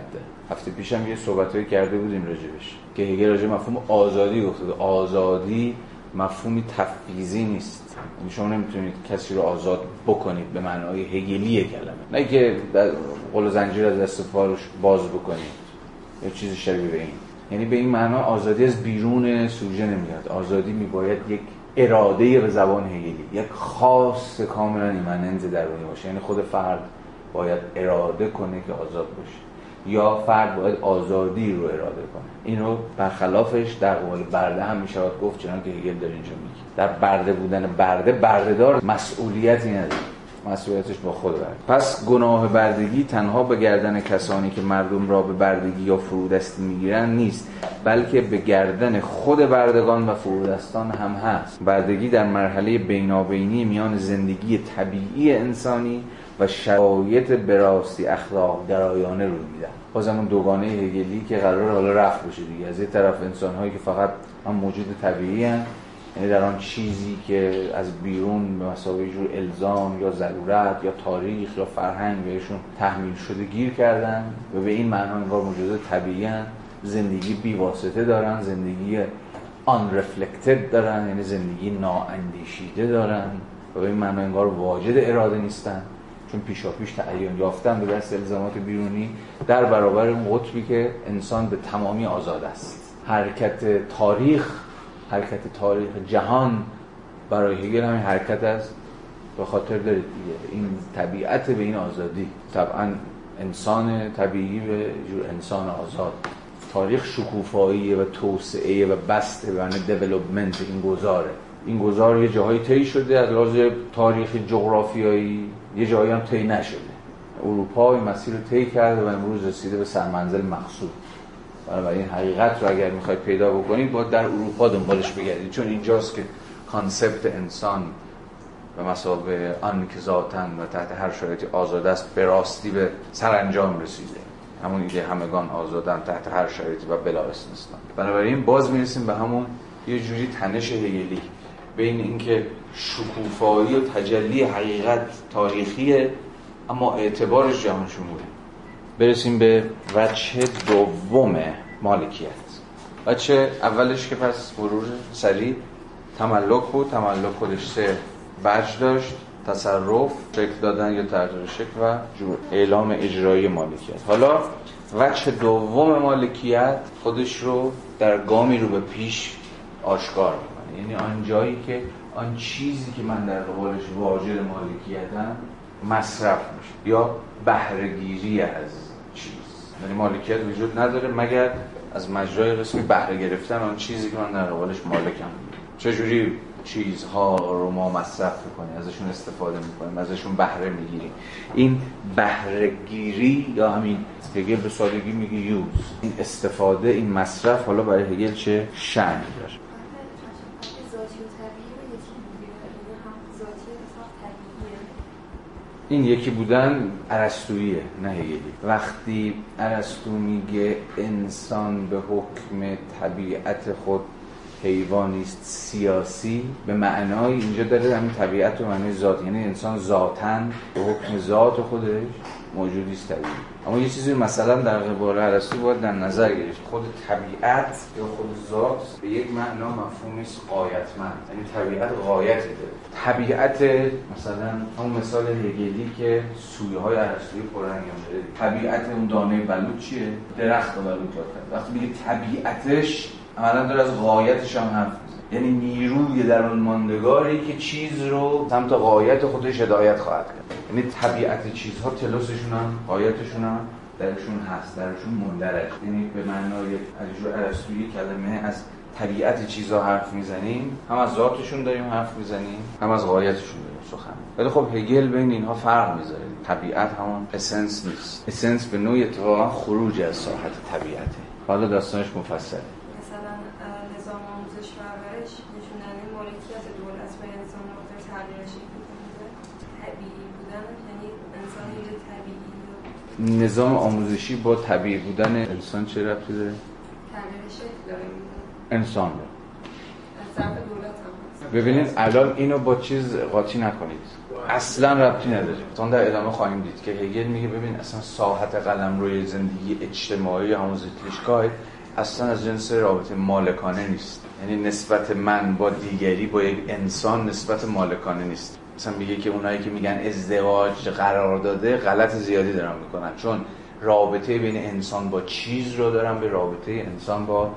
هفته پیشم یه صحبتایی کرده بودیم راجبش که هگل راجع مفهوم آزادی گفته بود. آزادی مفهومی تفویضی نیست، یعنی شما نمیتونید کسی رو آزاد بکنید به معنای هگلی کلمه، نه که قل و زنجیر از دست پاش باز بکنید یا چیز شبیه به این. یعنی به این معنا آزادی از بیرون سوژه نمیاد. آزادی میباید یک اراده به زبان هگلی، یک خاص کاملا ایمننت درونی باشه. یعنی خود فرد باید اراده کنه که آزاد باشه یا فرد باید آزادی رو اراده کنه. این رو برخلافش در قبال برده هم میشود گفت، چنان که هگل در اینجا میگه. در برده بودن برده، بردهدار مسئولیتی نداره، مسئولیتش با خود برده. پس گناه بردگی تنها به گردن کسانی که مردم را به بردگی یا فرودستی میگیرند نیست، بلکه به گردن خود بردگان و فرودستان هم هست. بردگی در مرحله بینابینی میان زندگی طبیعی انسانی و شرایط براستی اخلاق درایانه روی میدن. بازم اون دوگانه هگلی که قرار حالا رفع بشه دیگه. از یک طرف انسان‌هایی که فقط هم موجود طبیعی هستند، یعنی در آن چیزی که از بیرون به مساوی جور الزام یا ضرورت یا تاریخ یا فرهنگ بهشون تحمیل شده گیر کردن و به این معنا انگار موجود طبیعی هستند، زندگی بی‌واسطه دارن، زندگی unreflected دارن، یعنی زندگی نااندیشیده دارن و به این معنا انگار واجد اراده نیستن، چون پیشا پیش تعیین یافتن به دست الزامات بیرونی در برابر اون قطبی که انسان به تمامی آزاد است. حرکت تاریخ، حرکت تاریخ جهان برای هگل همین حرکت است. به خاطر دارید دیگه، این طبیعت به این آزادی، طبعا انسان طبیعی به جور انسان آزاد. تاریخ شکوفایی و توسعه و بسته و development این گذاره. این گذار یه جاهایی طی شده از لحاظ تاریخ جغرافیایی، یه جایی هم طی نشده. اروپا این مسیر رو طی کرده و امروز رسیده به سرمنزل مقصود. بنابراین این حقیقت رو اگر میخواید پیدا بکنید باید در اروپا دنبالش بگردید، چون اینجاست که کانسپت انسان به مسابقه آن که ذاتاً و تحت هر شرایطی آزاد است به راستی به سرانجام رسیده. همون ایده همگان آزادن تحت هر شرایطی و بلا استثنا. بنابراین باز میرسیم به همون یه جوری تنش هگلی بین اینکه شکوفایی و تجلی حقیقت تاریخیه اما اعتبارش جهان شموله. برسیم به وجه دوم مالکیت. وجه اولش که پس مرور سریع تملک بود. تملک خودش سه وجه داشت: تصرف، شکل دادن یا تغییر شکل و جور اعلام اجرایی مالکیت. حالا وجه دوم مالکیت خودش رو در گامی رو به پیش آشکار می‌کنه. یعنی آن جایی که آن چیزی که من در قبالش واجد مالکیتم مصرف میشه یا بهره‌گیری از چیز، یعنی مالکیت وجود نداره مگر از مجرای قسمی بهره گرفتن آن چیزی که من در قبالش مالکم. چجوری چیزها رو ما مصرف میکنیم، ازشون استفاده میکنیم، ازشون بهره میگیریم؟ این بهره‌گیری یا همین هگل به سادگی میگه یوز، این استفاده، این مصرف، حالا برای هگل چه شأنی داره؟ این یکی بودن ارسطوییه نه هگلی. وقتی ارسطو میگه انسان به حکم طبیعت خود حیوانیست سیاسی، به معنای اینجا داره همین طبیعت و معنای ذات، یعنی انسان ذاتاً به حکم ذات خودش موجودیست طبیعی. اما یه چیزی مثلا در قبال ارسطو باید در نظر گرفت، خود طبیعت یا خود ذات به یک معنا مفهومیست غایتمند، یعنی طبیعت غایتی داره. طبیعت مثلا همون مثال هگلی که سویه های ارسطویی پررنگم داره، طبیعت اون دانه بلوط چیه؟ درخت بلوط داره. وقتی میگه طبیعتش عملا داره از غایتش هم حرف میزنه، یعنی نیروی درون ماندگاری که چیز رو سمت غایت خودش هدایت خواهد کرد. یعنی طبیعت چیزها تلوسشون هم غایتشون هم درشون هست، درشون مندرج. یعنی به معنای اجور ارسطویی کلمه از طبیعت چیزها حرف میزنیم، هم از ذاتشون داریم حرف میزنیم، هم از غایتشون داریم سخن. ولی خب هگل بین اینها فرق میذاره. طبیعت همون اسنس نیست، اسنس به نوعی اتفاقا خروج از ساحت طبیعته. حالا داستانش مفصله. نظام آموزشی با طبیعی بودن انسان چه ربطی داره؟ تغییر شکل داره انسان داره. از طرف دولت هم ببینید الان اینو با چیز قاطی نکنید، اصلا ربطی نداره. تا در ادامه خواهیم دید که هگل میگه ببین اصلا ساحت قلمروی زندگی اجتماعی همون زیتشگاه اصلا از جنس رابطه مالکانه نیست، یعنی نسبت من با دیگری با یک انسان نسبت مالکانه نیست. مثلا میگه که اونایی که میگن ازدواج قرار داده غلط زیادی دارن میکنن، چون رابطه بین انسان با چیز رو دارن به رابطه انسان با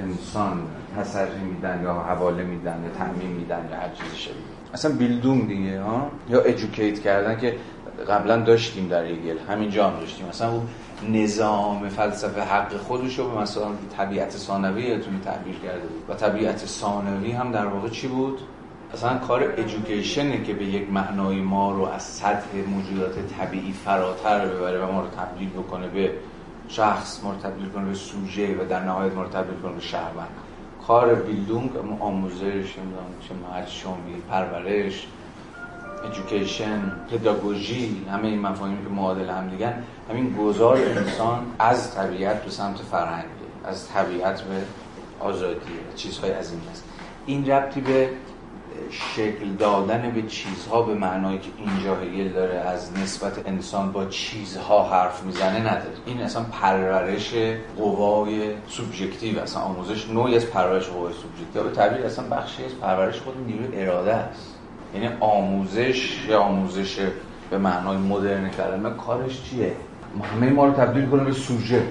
انسان تسری میدن یا حواله میدن یا تعمیم میدن یا هر چیزی شبیه. اصلا بیلدون دیگه ها یا ادوکییت کردن که قبلا داشتیم در هگل، همینجا هم داشتیم. مثلا اون نظام فلسفه حق خودش رو به مثلا طبیعت ثانوی یتون تعبیر کرده بود و طبیعت ثانوی هم در واقع چی بود؟ اصلا کار ایژوکیشنه که به یک معنای ما رو از سطح موجودات طبیعی فراتر ببره و ما رو تبدیل بکنه به شخص، ما رو تبدیل کنه به سوژه و در نهایت ما رو تبدیل کنه به شهروند. کار بیلدونگ، آموزش، نمیدونم چه معلمی، پرورش، ایژوکیشن، پداگوژی، همه این مفاهیم که معادل هم دیگه، همین گذار انسان از طبیعت به سمت فرهنگ، از طبیعت به آزادی، چیزهای از این است. این ربطی به شکل دادن به چیزها به معنایی که اینجا هگل داره از نسبت انسان با چیزها حرف میزنه نداره. این اصلا پرورش قوای سوبژکتیو، اصلا آموزش نوعی از پرورش قوای سوبژکتیو، به تعبیر اصلا بخشی از پرورش خود نیروی اراده است. یعنی آموزش یا آموزش به معنای مدرن کلمه کارش چیه؟ همه ما رو تبدیل کنه به سوژه،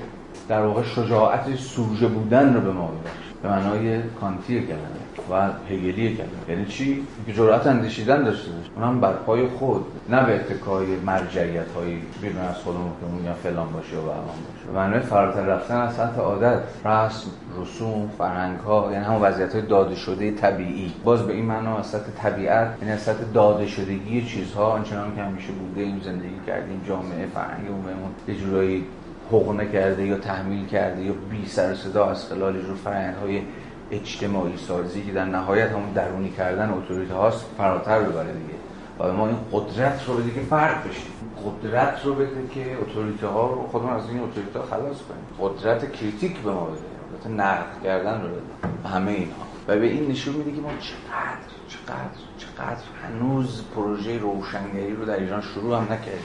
در واقع شجاعت سوژه بودن رو به ما ببخشه، به معنای کانتی کلمه و هگلی کردن. یعنی چی؟ که جرأت اندیشیدن داشته باشه، اونم بر پای خود، نه به اتکای مرجعیت‌های بیرون از خودمون که اون یا فلان باشه یا بهمان باشه. معنی فراتر رفتن از سطح عادت، رسم، رسوم، فرهنگ‌ها، یعنی همون وضعیت‌های داده شده طبیعی. باز به این معنا از سطح طبیعت، یعنی از سطح داده شدگی چیزها، آنچنان که همیشه بوده، این زندگی کردیم، جامعه فرهنگی اونمون یه جورایی حقنه کرده یا تحمیل کرده یا بی سر و صدا از خلال جور فرآیندهای اجتماعی سازی که در نهایت همون درونی کردن اتوریته هاست فراتر ببره دیگه. و ما این قدرت رو بده که فرد بشیم، قدرت رو بده که اتوریته ها رو خودمون از این اتوریته ها خلاص کنیم، قدرت کریتیک به ما بده، قدرت نقد کردن رو بده، همه اینها. و به این نشون میده که ما چقدر چقدر چقدر هنوز پروژه روشنگری رو در ایران شروع هم نکردیم.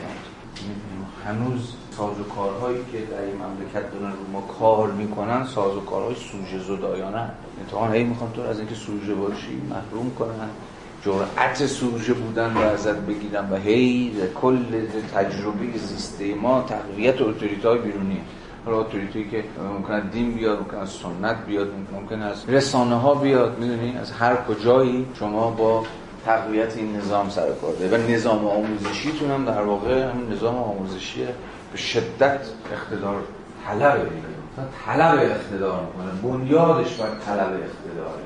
هنوز سازوکارهایی که در این مملکت دارن رو ما کار میکنن سازوکارهای سوژه زدایانه. امتحان هی میخوام تو از اینکه سوژه باشی محروم کنن، جرأت سوژه بودن رو ازت بگیرن و هی کل تجربه زیسته ما تقویت اتوریتای بیرونیه. اتوریتی که ممکن است دین بیاد، ممکن است سنت بیاد، ممکن است رسانه‌ها بیاد، می‌دونی از هر کجایی شما با تقویت این نظام سر کار دارید و نظام آموزشیتون هم در واقع همین نظام آموزشی به شدت اقتدار طلبه، طلب اقتدار میکنه، بنیادش بر طلب اقتداره.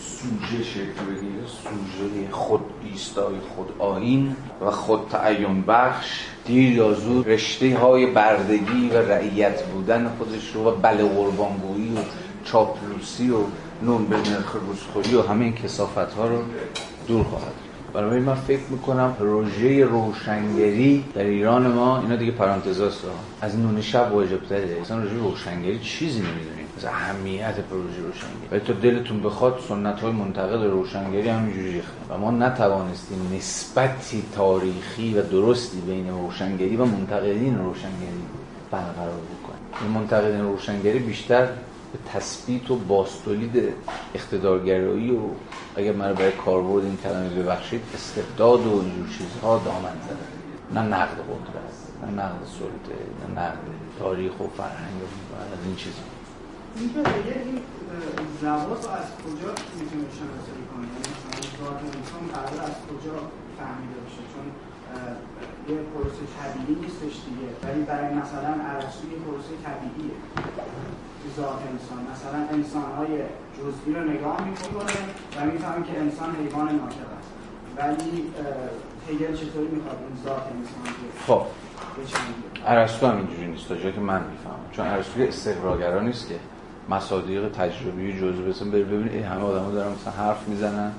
سوژه شکل بگیره، سوژه خود ایستای، خود آیین و خود تعیین بخش، دیر یا زود رشته های بردگی و رعیت بودن خودش رو و بله قربانگویی و چاپلوسی و نون به نرخ رسخوری و همه این کثافت ها رو دور خواهد. بنابراین من فکر میکنم پروژه روشنگری در ایران ما، اینا دیگه پرانتزاست، از نون شب واجب تره، اصلا راجع به روشنگری چیزی نمیدونیم، از اهمیت پروژه روشنگری. ولی تا دلتون بخواد سنت های منتقد روشنگری همینجوری ریخته و ما نتوانستیم نسبتی تاریخی و درستی بین روشنگری و منتقدین روشنگری برقرار بکنیم. این منتقدین روشنگری بیشتر به تثبیت و باستولید اقتدارگرایی و اگر من رو برای کاربرد این کلمه ببخشید استبداد و اینجور چیزها دامن زدن، نه نقد قدرت، نه نقد سلطه، نه نقد تاریخ و فرهنگ و از این چیزها. اینکه دیگه این زوات از کجا میتونه شناسایی کنه، یعنی انسان قرار از کجا فهمیده بشه، چون یه پروسه طبیعی نیستش دیگه، ولی برای مثلا ارسطو یه پروسه طبیعیه ذات انسان. مثلا انسان‌های جزئی رو نگاه می‌کنه و می‌فهمه که انسان حیوان ناطق است، ولی هگل چطوری می‌خواد این ذات انسان رو خب بچینه؟ ارسطو هم اینجوری نیست تا جایی که من می‌فهمم، چون ارسطو استقراگرا نیست که مصادیق تجربی جزئی بسن ببین ببین همه آدم‌ها دارن مثلا حرف میزنن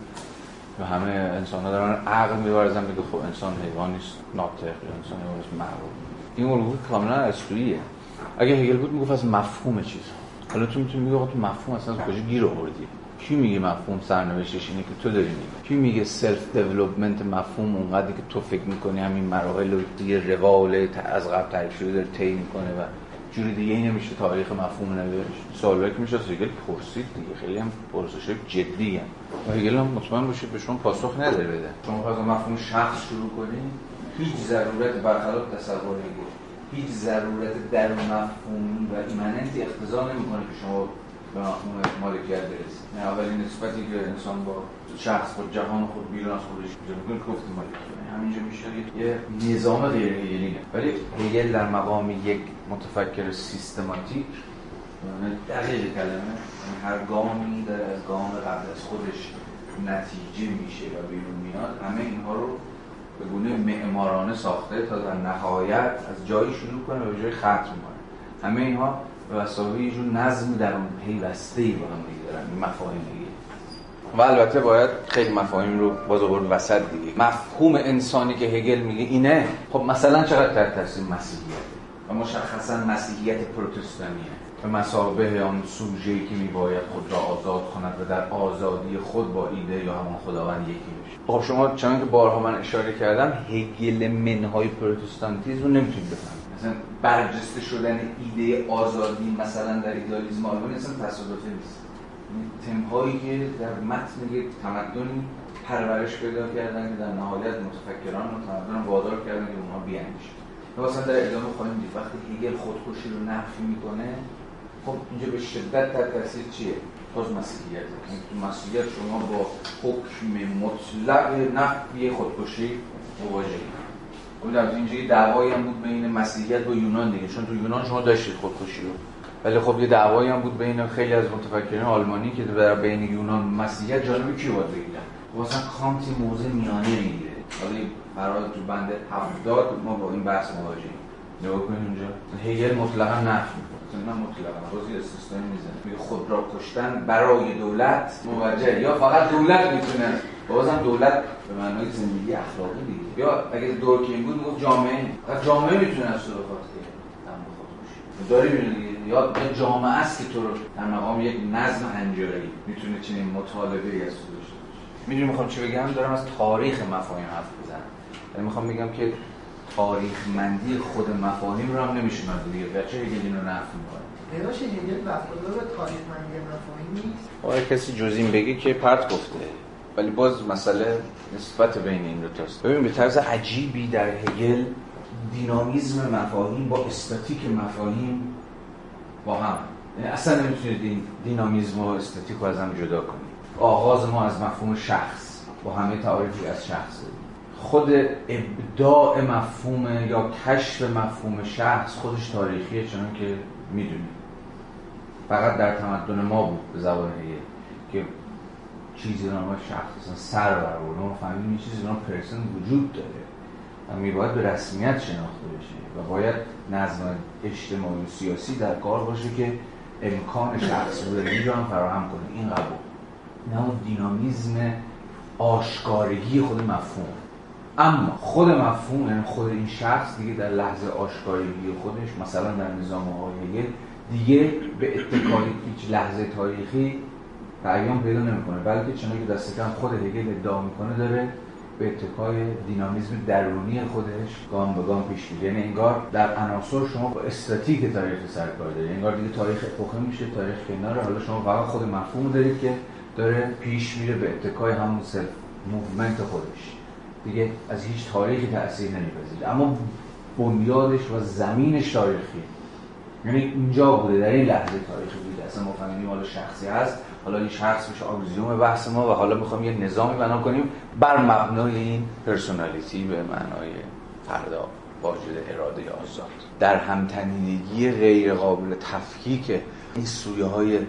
و همه انسان‌ها دارن عقل می‌ورزن بگه خب انسان حیوان نیست، ناطق، انسان حیوان معروف. این الگوی کاملا ارسطوییه. اگه هگل بود میگفت از مفهوم چیز. حالا تو میتونی بگی آقا تو مفهوم اصلا از کجا گیر آوردی؟ کی میگه مفهوم سرنوشتش اینه که تو داری میگی؟ کی میگه سلف دیولپمنت مفهوم اونقدری که تو فکر میکنی همین مراحل و دیگه روال از قبل تعریف شده داره طی میکنه و جوری دیگه این نمیشه تاریخ مفهوم نوشت؟ سوالی که میشه از هگل پرسید دیگه، خیلی هم پرسش‌های جدیه. هگل هم مطمئن باشید به شما پاسخ نداره بده. شما از مفهوم شخص شروع کنید، هیچ ضرورت برخلاف تصور نگید. هیچ ضرورت در مفهومی و ایمننتی اختزا نمی کنه که شما به مفهوم مالکیت برسید. نه اولین نسبتی که انسان با شخص، با جهان خود، بیرون از خودش می‌کنه که گفت مالکیت. همینجا میشه یه نظام غیر هگلی. ولی هگل در مقام یک متفکر سیستماتیک، دقیق کلمه، هر گامی در از گام قبل از خودش نتیجه میشه و بیرون میاد، همه اینها رو به گونه معمارانه ساخته تا در نهایت از جایی شروع کنه و به جای ختم کنه. همه اینها به وسیله یه جور نظم در اون پیوسته‌ای با هم دیگه دارن، این مفاهیم دیگه. و البته باید خیلی مفاهیم رو باز آورد وسط دیگه. مفهوم انسانی که هگل میگه اینه، خب مثلا چقدر در تفسیر مسیحیته و مشخصاً مسیحیت پروتستانیه به مثابه آن سوژه‌ای که میباید خود را آزاد کند و در آزادی خود با ایده یا همان خداوند یکی بشه. خب شما چون که بارها من اشاره کردم هگل منهای پروتستانتیزم رو نمیتونید بفهمید. مثلا برجسته شدن ایده آزادی مثلا در ایدئالیسم آلمانی اصلا تصادفی نیست. تم‌هایی که در متن یک تمدنی پرورش پیدا کردن که در نهایت متفکران و تمدن وادار کردن که اونها بیاندیشند. مثلا در ادامه خواهیم دید وقتی هگل خودکشی رو نفی میکنه، خب اینجا به شدت در تاثیر چیه؟ باز مسیحیت. تو مسیحیت شما با حکم مطلق نفی خودکشی مواجهید. خب در اینجا یه دعوایی هم بود بین مسیحیت و یونان دیگه، چون تو یونان شما داشتید خودکشی رو، ولی خب یه دعوایی هم بود بین خیلی از متفکرین آلمانی که در بین یونان و مسیحیت جانب کی باید بگیرن. خب اصلا کانت موضع میانه میگیره. حالا برای تو بند هفتاد ما با این بحث مواجهیم. نگاه کنید اونجا هگل مطلقاً نفی نه مطلقاً بازی استثنایی میزنه، خود را کشتن برای دولت موجه، یا فقط دولت میتونه، بازم دولت به معنای زندگی اخلاقی دیگه، یا اگه دورکیم بود میگفت جامعه، جامعه میتونه از تو بخواد که تن بخواد بشه داری میدونی، یا جامعه است که تو رو در مقام یک نظم هنجاری میتونه چنین مطالبه ای از تو داشته باشه. میدونی میخوام چی بگم؟ دارم از تاریخ مفاهیم حرف میزنم، یعنی میخوام بگم که تاریخمندی خود مفاهیم رو هم نمی‌شناسه دیگه، بچه هگل اینو نفی می‌کنه. پیداش هگل وفادار به تاریخمندی مفاهیم نیست. آره کسی جز این بگه که پرت گفته، ولی باز مسئله نسبت بین این دو تاست. ببین به طرز عجیبی در هگل دینامیزم مفاهیم با استاتیک مفاهیم با هم، اصلا نمیتونید دینامیزم و استاتیک رو از هم جدا کنید. آغاز ما از مفهوم شخص با همه تعاریفی از شخص داریم. خود ابداع مفهوم یا کشف مفهوم شخص خودش تاریخیه، چون که میدونید فقط در تمدن ما بود به زبان هگل که چیزی رو نامه شخص اصلا سر برآورده و فهمیدیم این چیزی رو پرسن وجود داره و میباید به رسمیت شناخته بشه و باید نظم اجتماعی و سیاسی در کار باشه که امکان شخص بودنی رو هم فراهم کنه. این قبول، این همون دینامیزم آشکارگی خود مفهوم. اما خود مفهوم، یعنی خود این شخص دیگه در لحظه آشکارگی خودش، مثلا در نظام هگل، دیگه به اتکای هیچ لحظه تاریخی تعیین پیدا نمی‌کنه، بلکه چنانکه که دست کم خود هگل ادعا می‌کنه داره به اتکای دینامیزم درونی خودش گام به گام پیش میره. یعنی انگار در عناصر شما با استاتیک تاریخ سرکار دارید، انگار دیگه تاریخ اپوخه میشه، تاریخ کناره، حالا شما واقعا خود مفهوم دارید که داره پیش میره به اتکای همون سلف موومنت خودش، دیگه از هیچ تاریخی تأثیر نمی‌پذیره، اما بنیادش و زمینش تاریخیه. یعنی اینجا بوده، در این لحظه تاریخی بوده. اصلا ما فهمیدیم حالا شخصی هست، حالا این شخص میشه آگزیوم بحث ما و حالا میخوام یه نظامی بنا کنیم بر مبنای این پرسونالیتی به معنای فرد واجد اراده آزاد. در همتنیدگی غیر قابل تفکیک این سویه های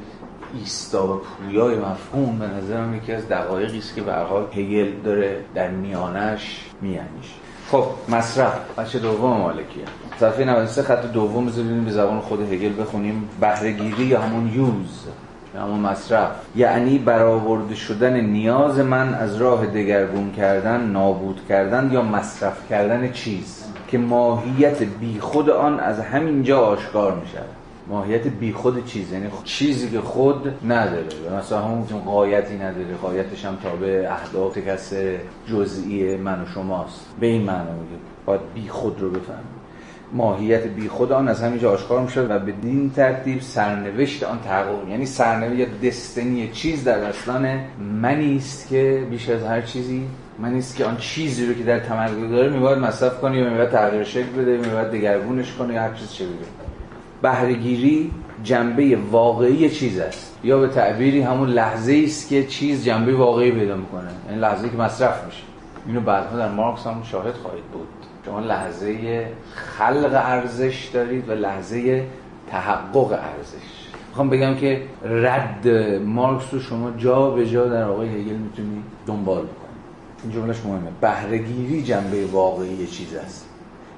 ایستا و پویای مفهوم به نظرم یکی از دقایقی است که به هر حال هگل داره در میانش میانیش. خب مصرف بچه دوم مالکیه، صفحه نود و سه خط دوم. بذاریم به زبان خود هگل بخونیم. بهره‌گیری یا همون یوز یا همون مصرف، یعنی برآورده شدن نیاز من از راه دگرگون کردن، نابود کردن یا مصرف کردن چیز که ماهیت بیخود آن از همینجا آشکار می شود. ماهیت بیخود چیز یعنی چیزی که خود نداره، مثلا همون غایتی نداره، غایتش هم تابع اهداف کس جزئی من و شماست. به این معنی میگه باید بیخود رو بفهمید. ماهیت بیخود آن از همینجا آشکار میشه و به این ترتیب سرنوشت آن تحقق، یعنی سرنوشت یا دستنی چیز در دستان منی است که بیش از هر چیزی من است که آن چیزی رو که در تمرکز داره میباید مصرف کنه یا میباید تغییر شکل بده، میباید دگرگونش کنه یا هر چیز چه بده. بهره‌گیری جنبه واقعی چیز است، یا به تعبیری همون لحظه‌ای است که چیز جنبه واقعی پیدا می‌کنه، یعنی لحظه‌ای که مصرف میشه. اینو بعدها در مارکس هم شاهد خواهید بود. شما لحظه خلق ارزش دارید و لحظه تحقق ارزش. میخوام بگم که رد مارکس رو شما جا به جا در آقای هگل میتونید دنبال بکنید. این جملهش مهمه. بهره‌گیری جنبه واقعی چیز است،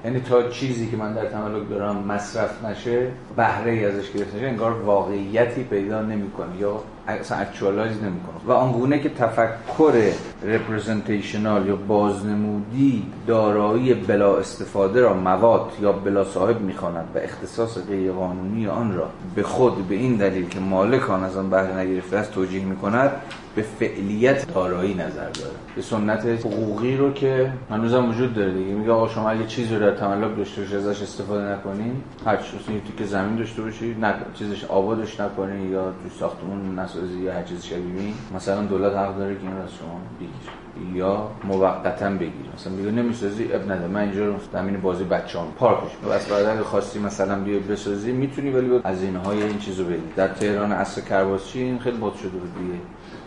یعنی تا چیزی که من در تملک دارم مصرف نشه، بهره‌ای ازش گرفته نشه، انگار واقعیتی پیدا نمی‌کنه یا اصلا اکچوالایز نمی‌کنه. و آنگونه که تفکر رپرزنتیشنال یا بازنمودی دارایی بلا استفاده را مواد یا بلا صاحب می‌خواند و اختصاص غیرقانونی آن را به خود به این دلیل که مالک آن از آن بهره نگرفته است توجیه می‌کند، به فعلیت دارایی نظر داره. به سنت حقوقی رو که هنوزم وجود داره دیگه، میگه آقا شما اگه چیزی رو در تملک داشته باشی ازش استفاده نکنین، هر چیزی یه تیکه زمین داشته باشی نه چیزش آبادش نکنین یا تو ساختمون نسازی یا هر چیز شبیه، مثلا دولت حق داره که اینو از شما بگیره یا موقتا بگیره. مثلا میگه نمیسازی اب نداره، من اینجا زمین بازی بچه‌ام پارکش بس، بعدا اگه خواستی مثلا بیا بسازی میتونی، ولی از اینهای این چیزو بدی. در تهران عصر کرباسچی این خیلی بود شده دیگه،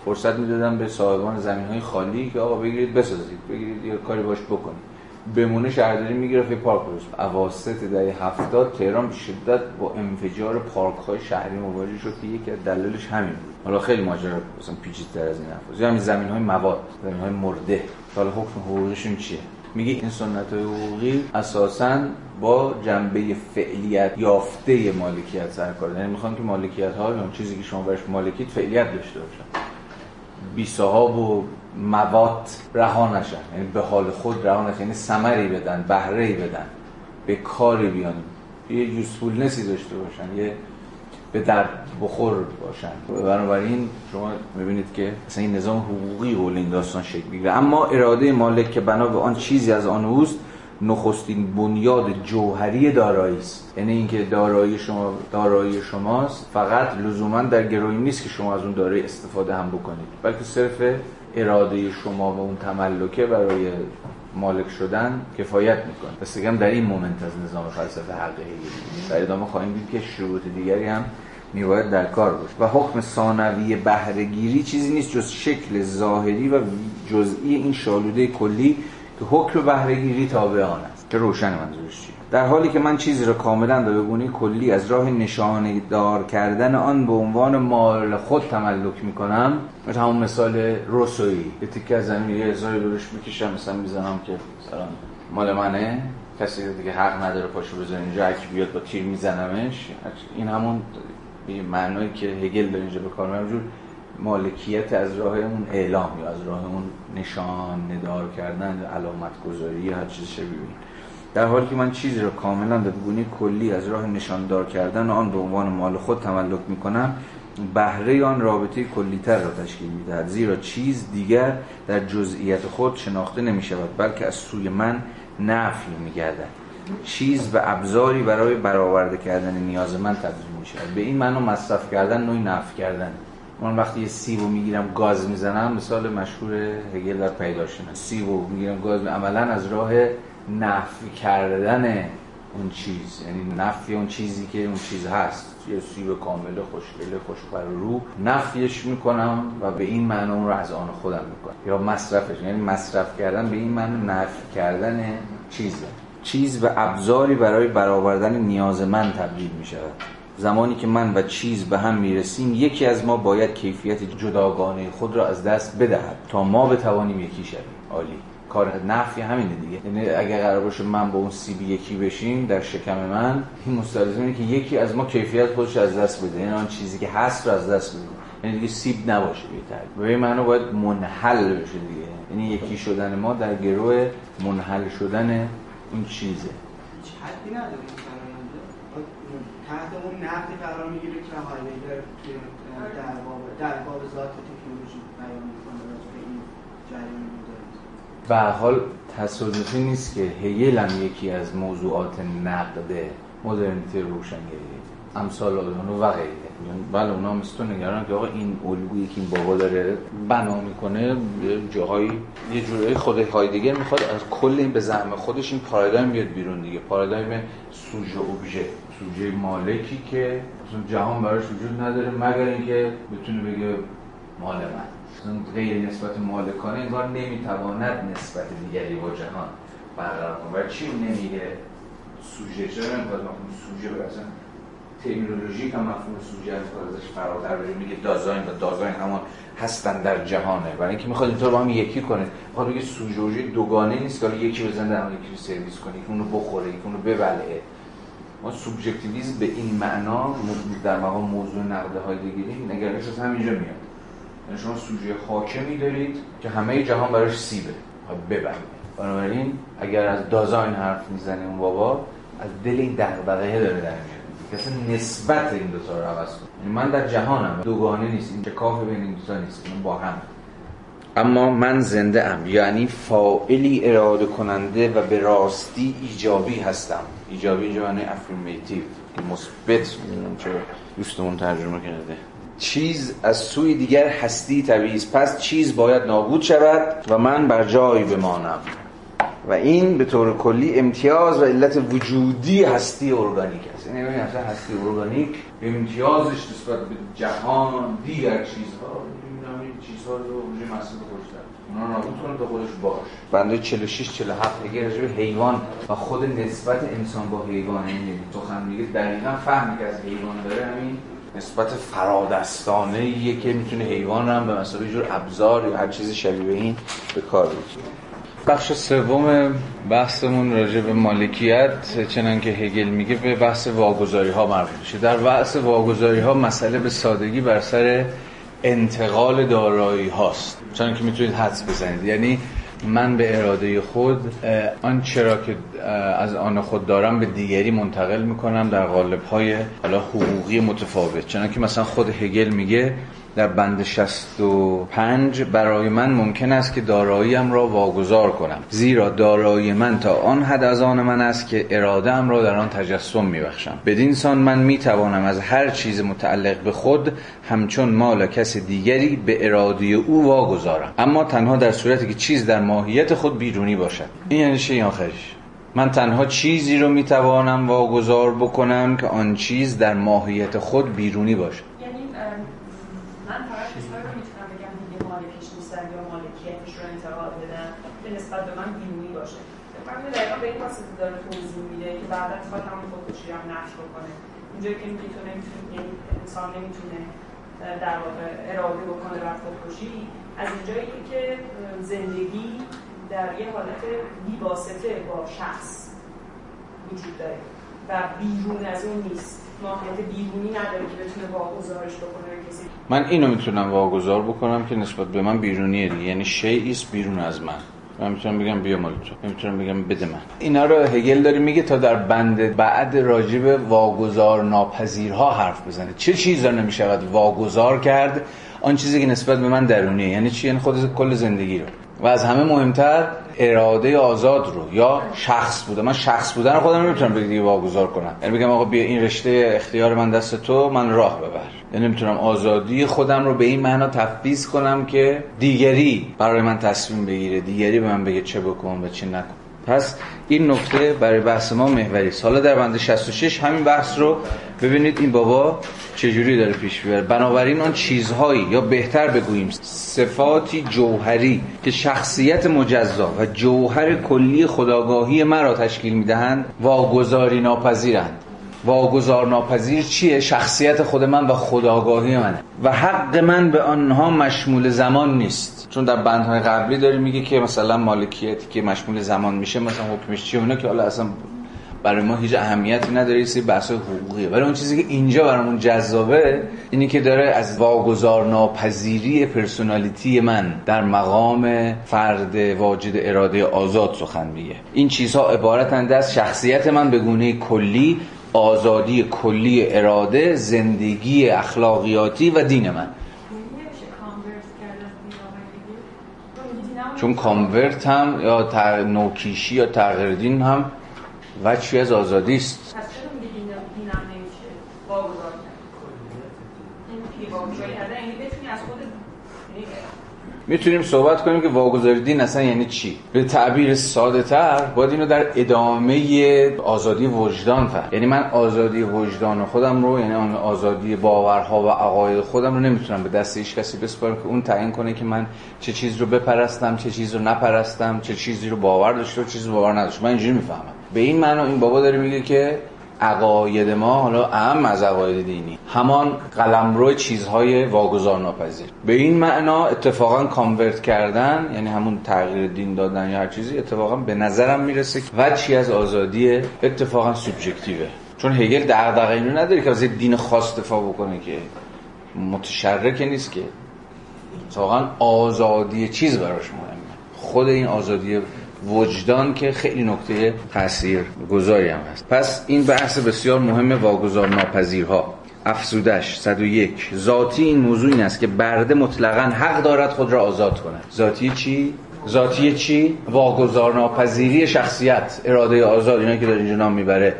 فرصت میدادن به صاحبان زمین‌های خالی که آقا بگیرید بسازید، بگیرید یه کاری باش بکنید. بمونه شهرداری میگرفت پارک رو. اواسط دهه هفتاد تهران به شدت با انفجار پارک‌های شهری مواجه شد که یکی از دلایلش همین بود. حالا خیلی ماجرا مثلا پیچیده‌تر از این حرفاست. همین زمین‌های مواد، زمین‌های مرده، حالا حکم حقوقیشون چیه؟ میگه این سنت‌های حقوقی اساساً با جنبه فعلیت یافته مالکیت سرکار، یعنی میخوان که مالکیت‌ها اون چیزی که شما براش مالکیت فعلیت داشته باشن. بی صاحب و مواد رها نشن، یعنی به حال خود رها نشن، یعنی ثمری بدن، بهره‌ای بدن، به کاری بیان، یه یوزفولنسی داشته باشن، یه به درد بخور باشن. بنابراین شما میبینید که اصلا این نظام حقوقی حول این داستان شکل میگیره. اما اراده مالک که بنا به آن چیزی از آن اوست نخستین بنیاد جوهری دارایی است، یعنی اینکه دارایی شما دارایی شماست، فقط لزوما در گروهی نیست که شما از اون دارایی استفاده هم بکنید، بلکه صرف اراده شما و اون تملکه برای مالک شدن کفایت میکنه. پس دیگه هم در این مومنت از نظام فلسفه حقیقی دید. در ادامه خواهیم دید که شروط دیگری هم میباید در کار باشه و حکم ثانوی بهره‌گیری چیزی نیست جز شکل ظاهری و جزئی این شالوده کلی که حکم بهره‌گیری تابع آن است. چه روشن منظورش چیه؟ در حالی که من چیزی را کاملا و به گونه کلی از راه نشانه دار کردن آن به عنوان مال خود تملک میکنم، مثل همون مثال روسویی، یه تیکه از زمین یه ازایی بروش میکشم، مثلا میزنم که سلام مال منه، کسی دیگه حق نداره پاشو بزنه اینجا، هرکی بیاد با تیر میزنمش. این همون به معنایی که هگل داره اینجا به کار میبره، مالکیت از راه اون اعلام یا از راه اون نشانه دار کردن، علامت گذاری یا هر چیز شبیه این. در حالی که من چیزی را کاملا به گونه کلی از راه نشاندار کردن آن به عنوان مال خود تملک میکنم، بهره آن رابطه کلیتر را تشکیل میدهد، زیرا چیز دیگر در جزئیات خود شناخته نمیشود بلکه از سوی من نفی میگردد. چیز به ابزاری برای برآورده کردن نیاز من تبدیل میشود. به این معنی مصرف کردن نوعی نفی کردن. من وقتی یه سیبو میگیرم گاز میزنم، مثال مشهور هگل در پیداشناسی، سیبو میگیرم گاز، عملا از راه نفی کردن اون چیز، یعنی نفی اون چیزی که اون چیز هست، یه سیب کامل خوشگل خوشبر رو نفیش میکنم و به این معنی اون رو از آن خودم میکنم یا مصرفش، یعنی مصرف کردن به این معنی نفی کردن چیزه. چیز به ابزاری برای برآوردن نیاز من تبدیل میشود. زمانی که من و چیز به هم میرسیم، یکی از ما باید کیفیت جداگانه خود را از دست بدهد تا ما بتوانیم یکی شویم. عالی. کار نفی همینه دیگه، یعنی اگه قرار باشه من با اون سیب یکی بشیم در شکم من، این مستلزم اینه که یکی از ما کیفیت خودش از دست بده، یعنی آن چیزی که هست رو از دست بده، یعنی دیگه سیب نباشه بی‌تر. به این معنی باید منحل بشه دیگه، یعنی یکی شدن ما در گروه منحل شدن این چیزه. هیچ حدی نداره این فرآیند. تحت اون نفی قرار میگیره که هایدگر توی در باب در باب ذات تکنولوژی بیان می‌کنه راجع به این جریان. به هر حال تصادفی نیست که هگل هم یکی از موضوعات نقد مدرنیته روشنگری امثال آدانو و غیره، بله اونا هم استون نگران که آقا این الگویی که این بابا داره بنا میکنه جاهایی یه جورایی خود هایدگر میخواد از کل این به زعم خودش این پارادایم بیاد بیرون دیگه، پارادایم سوژه ابژه، سوژه مالکی که جهان براش وجود نداره مگر اینکه بتونه بگه مال من، غیر نسبت مالکانه انگار نمیتواند نسبت دیگری با جهان برقرار کنه. برای چی نمیگه سوژه؟ چرا نمیخواد مفهوم سوژه برای اصلا ترمینولوژیک هم مفهوم سوژه از ازش فراتر بره، میگه دازاین و دازاین همان هستن در جهانه، برای اینکه میخواد اینطور با هم یکی کنه. میخواد بگه سوژه دوگانه نیست که یکی بزنه در یکی رو سرویس کنه، یکی اونو بخوره، یکی اونو ببلعه. ما سوبژکتیویسم به این معنا در مقام موضوع نقد هایدگری نگرانش از همینجا میاد. شما سوژه حاکمی دارید که همه جهان براش سیبه ببرید، بنابراین اگر از دازاین حرف میزنه اون بابا از دل این دغدغه داره در میاد که اصلا نسبت این دو تا رو عوض کنه. من در جهانم، دوگانه نیست، این شکاف بین این دو تا نیست، این با هم. اما من زنده ام، یعنی فاعلی اراده کننده و به راستی ایجابی هستم. ایجابی جوانه افرمیتیو که مثبت، چه دوستمون ترجمه کرده. چیز از سوی دیگر هستی طبیعی است، پس چیز باید نابود شود و من بر جای بمانم و این به طور کلی امتیاز و علت وجودی هستی ارگانیک است. یعنی ببینید اصلا هستی ارگانیک امتیازش نسبت به جهان دیگر چیزها، می‌بینم این چیزها رو وجود مسئله خودشه، اونا نابود کنه تا خودش باش. بنده چهل و شش چهل و هفت اگه راجع به حیوان و خود نسبت انسان با حیوان این سخن میگه، دقیقاً فهمی که از حیوان داره همین نسبت فرادستانه یه که میتونه حیوان هم به مسابقه جور ابزار یا هر چیز شبیه این به کار بگیره. بخش سوم بحثمون راجع به مالکیت چنان که هگل میگه به بحث واگذاری ها مربوط میشه. در بحث واگذاری ها مسئله به سادگی بر سر انتقال دارایی هاست، چنان که میتونید حدس بزنید. یعنی من به اراده خود آن چرا که از آن خود دارم به دیگری منتقل میکنم در قالب‌های حالا حقوقی متفاوت، چنانکه مثلا خود هگل میگه در بند شصت و پنج برای من ممکن است که داراییم را واگذار کنم، زیرا دارایی من تا آن حد از آن من است که اراده‌ام را در آن تجسم می‌بخشم. بدین سان من می‌توانم از هر چیز متعلق به خود همچون مال کس دیگری به اراده او واگذارم، اما تنها در صورتی که چیز در ماهیت خود بیرونی باشد. این یعنی چی آخرش؟ من تنها چیزی رو می‌توانم واگذار بکنم که آن چیز در ماهیت خود بیرونی باشد. یعنی من فقط چیزایی رو می‌تونم بگم دیگه مالکش نیست یا مالکیتش رو انتقال بدم به نسبت به من بیرونی باشه. من دقیقاً به این واسطه داره توضیح میده که بعدا خودم هم خودکشی هم نقش بکنه. اینجایی که می‌تونه یعنی انسان نمی‌تونه در واقع اراده بکنه در خودکشی، از اینجایی که زندگی در یه حالت بی‌واسطه با شخص وجود داره و بیرون از اون نیست، ماهیت بیرونی نداره که بتونه واگذارش بکنه کسی. من اینو میتونم واگذار بکنم که نسبت به من بیرونیه دیگه، یعنی شیئی است بیرون از من. من میتونم بگم بیا مال تو، میتونم بگم بده من. اینا رو هگل داره میگه تا در بند بعد راجع به واگذار ناپذیرها حرف بزنه. چه چیزا نمیشود واگذار کرد؟ آن چیزی که نسبت به من درونیه. یعنی چی؟ یعنی خود کل زندگی رو. و از همه مهمتر اراده آزاد رو یا شخص بوده. من شخص بودن رو خودم نمیتونم بگم دیگه واگذار کنم، یعنی بگم آقا بیا این رشته اختیار من دست تو، من راه ببر. یعنی نمیتونم آزادی خودم رو به این معنا تفویض کنم که دیگری برای من تصمیم بگیره، دیگری به من بگه چه بکن و چه نکن. پس این نکته برای بحث ما محوری است. حالا در بند شصت و شش همین بحث رو ببینید این بابا چه جوری داره پیش میبره. بنابراین آن چیزهایی یا بهتر بگوییم صفاتی جوهری که شخصیت مجزا و جوهر کلی خودآگاهی مرا تشکیل میدهند واگذاری ناپذیرند. واگذار ناپذیر چیه؟ شخصیت خود من و خودآگاهی منه و حق من به آنها مشمول زمان نیست. چون در بندهای قبلی داره میگه که مثلا مالکیتی که مشمول زمان میشه مثلا حکمش چیه، اونا که حالا اصلا برای ما هیچ اهمیتی نداره، این بحث حقوقیه. ولی اون چیزی که اینجا برامون جذابه اینی که داره از واگذار ناپذیری پرسونالیتی من در مقام فرد واجد اراده آزاد سخن میگه. این چیزها عبارتند از شخصیت من به گونه کلی، آزادی کلی اراده، زندگی اخلاقیاتی و دین من. چون کانورت هم یا تغ... نوکیشی یا تغییر دین هم وجهی از آزادی است. پس چرا میگی دین هم نمیشه واگذار کنی؟ این واگذاری هدن یعنی بتونی از خود میتونیم صحبت کنیم که واگذاری دین اصلا یعنی چی؟ به تعبیر ساده تر باید اینو در ادامه آزادی وجدان فهم. یعنی من آزادی وجدان خودم رو، یعنی اون آزادی باورها و عقاید خودم رو نمیتونم به دست هیچ کسی بسپارم که اون تعیین کنه که من چه چیز رو بپرستم، چه چیز رو نپرستم، چه چیزی رو باور داشته و چه چیزی رو باور نداشته. من اینجوری میفهمم. به این معنا این بابا داره میگه که عقاید ما، حالا اهم از عقاید دینی، همان قلمرو چیزهای واگذار ناپذیر. به این معنا اتفاقا کانورت کردن، یعنی همون تغییر دین دادن یا هر چیزی، اتفاقا به نظرم میرسه وجهی از آزادی اتفاقا سوبژکتیوه. چون هگل دغدغه اینو نداره که از دین خاص دفاع بکنه، که متشرک نیست، که اتفاقا آزادی چیز براش مهمه، خود این آزادی وجدان که خیلی نکته تاثیرگذاری هم هست. پس این بحث بسیار مهمه واگذار ناپذیرها. افسودش صد و یک. ذاتی این موضوع این است که برده مطلقاً حق دارد خود را آزاد کند. ذاتی چی؟ ذاتی چی؟ واگذار ناپذیری شخصیت، اراده آزاد، اینا که در اینجا نام میبره.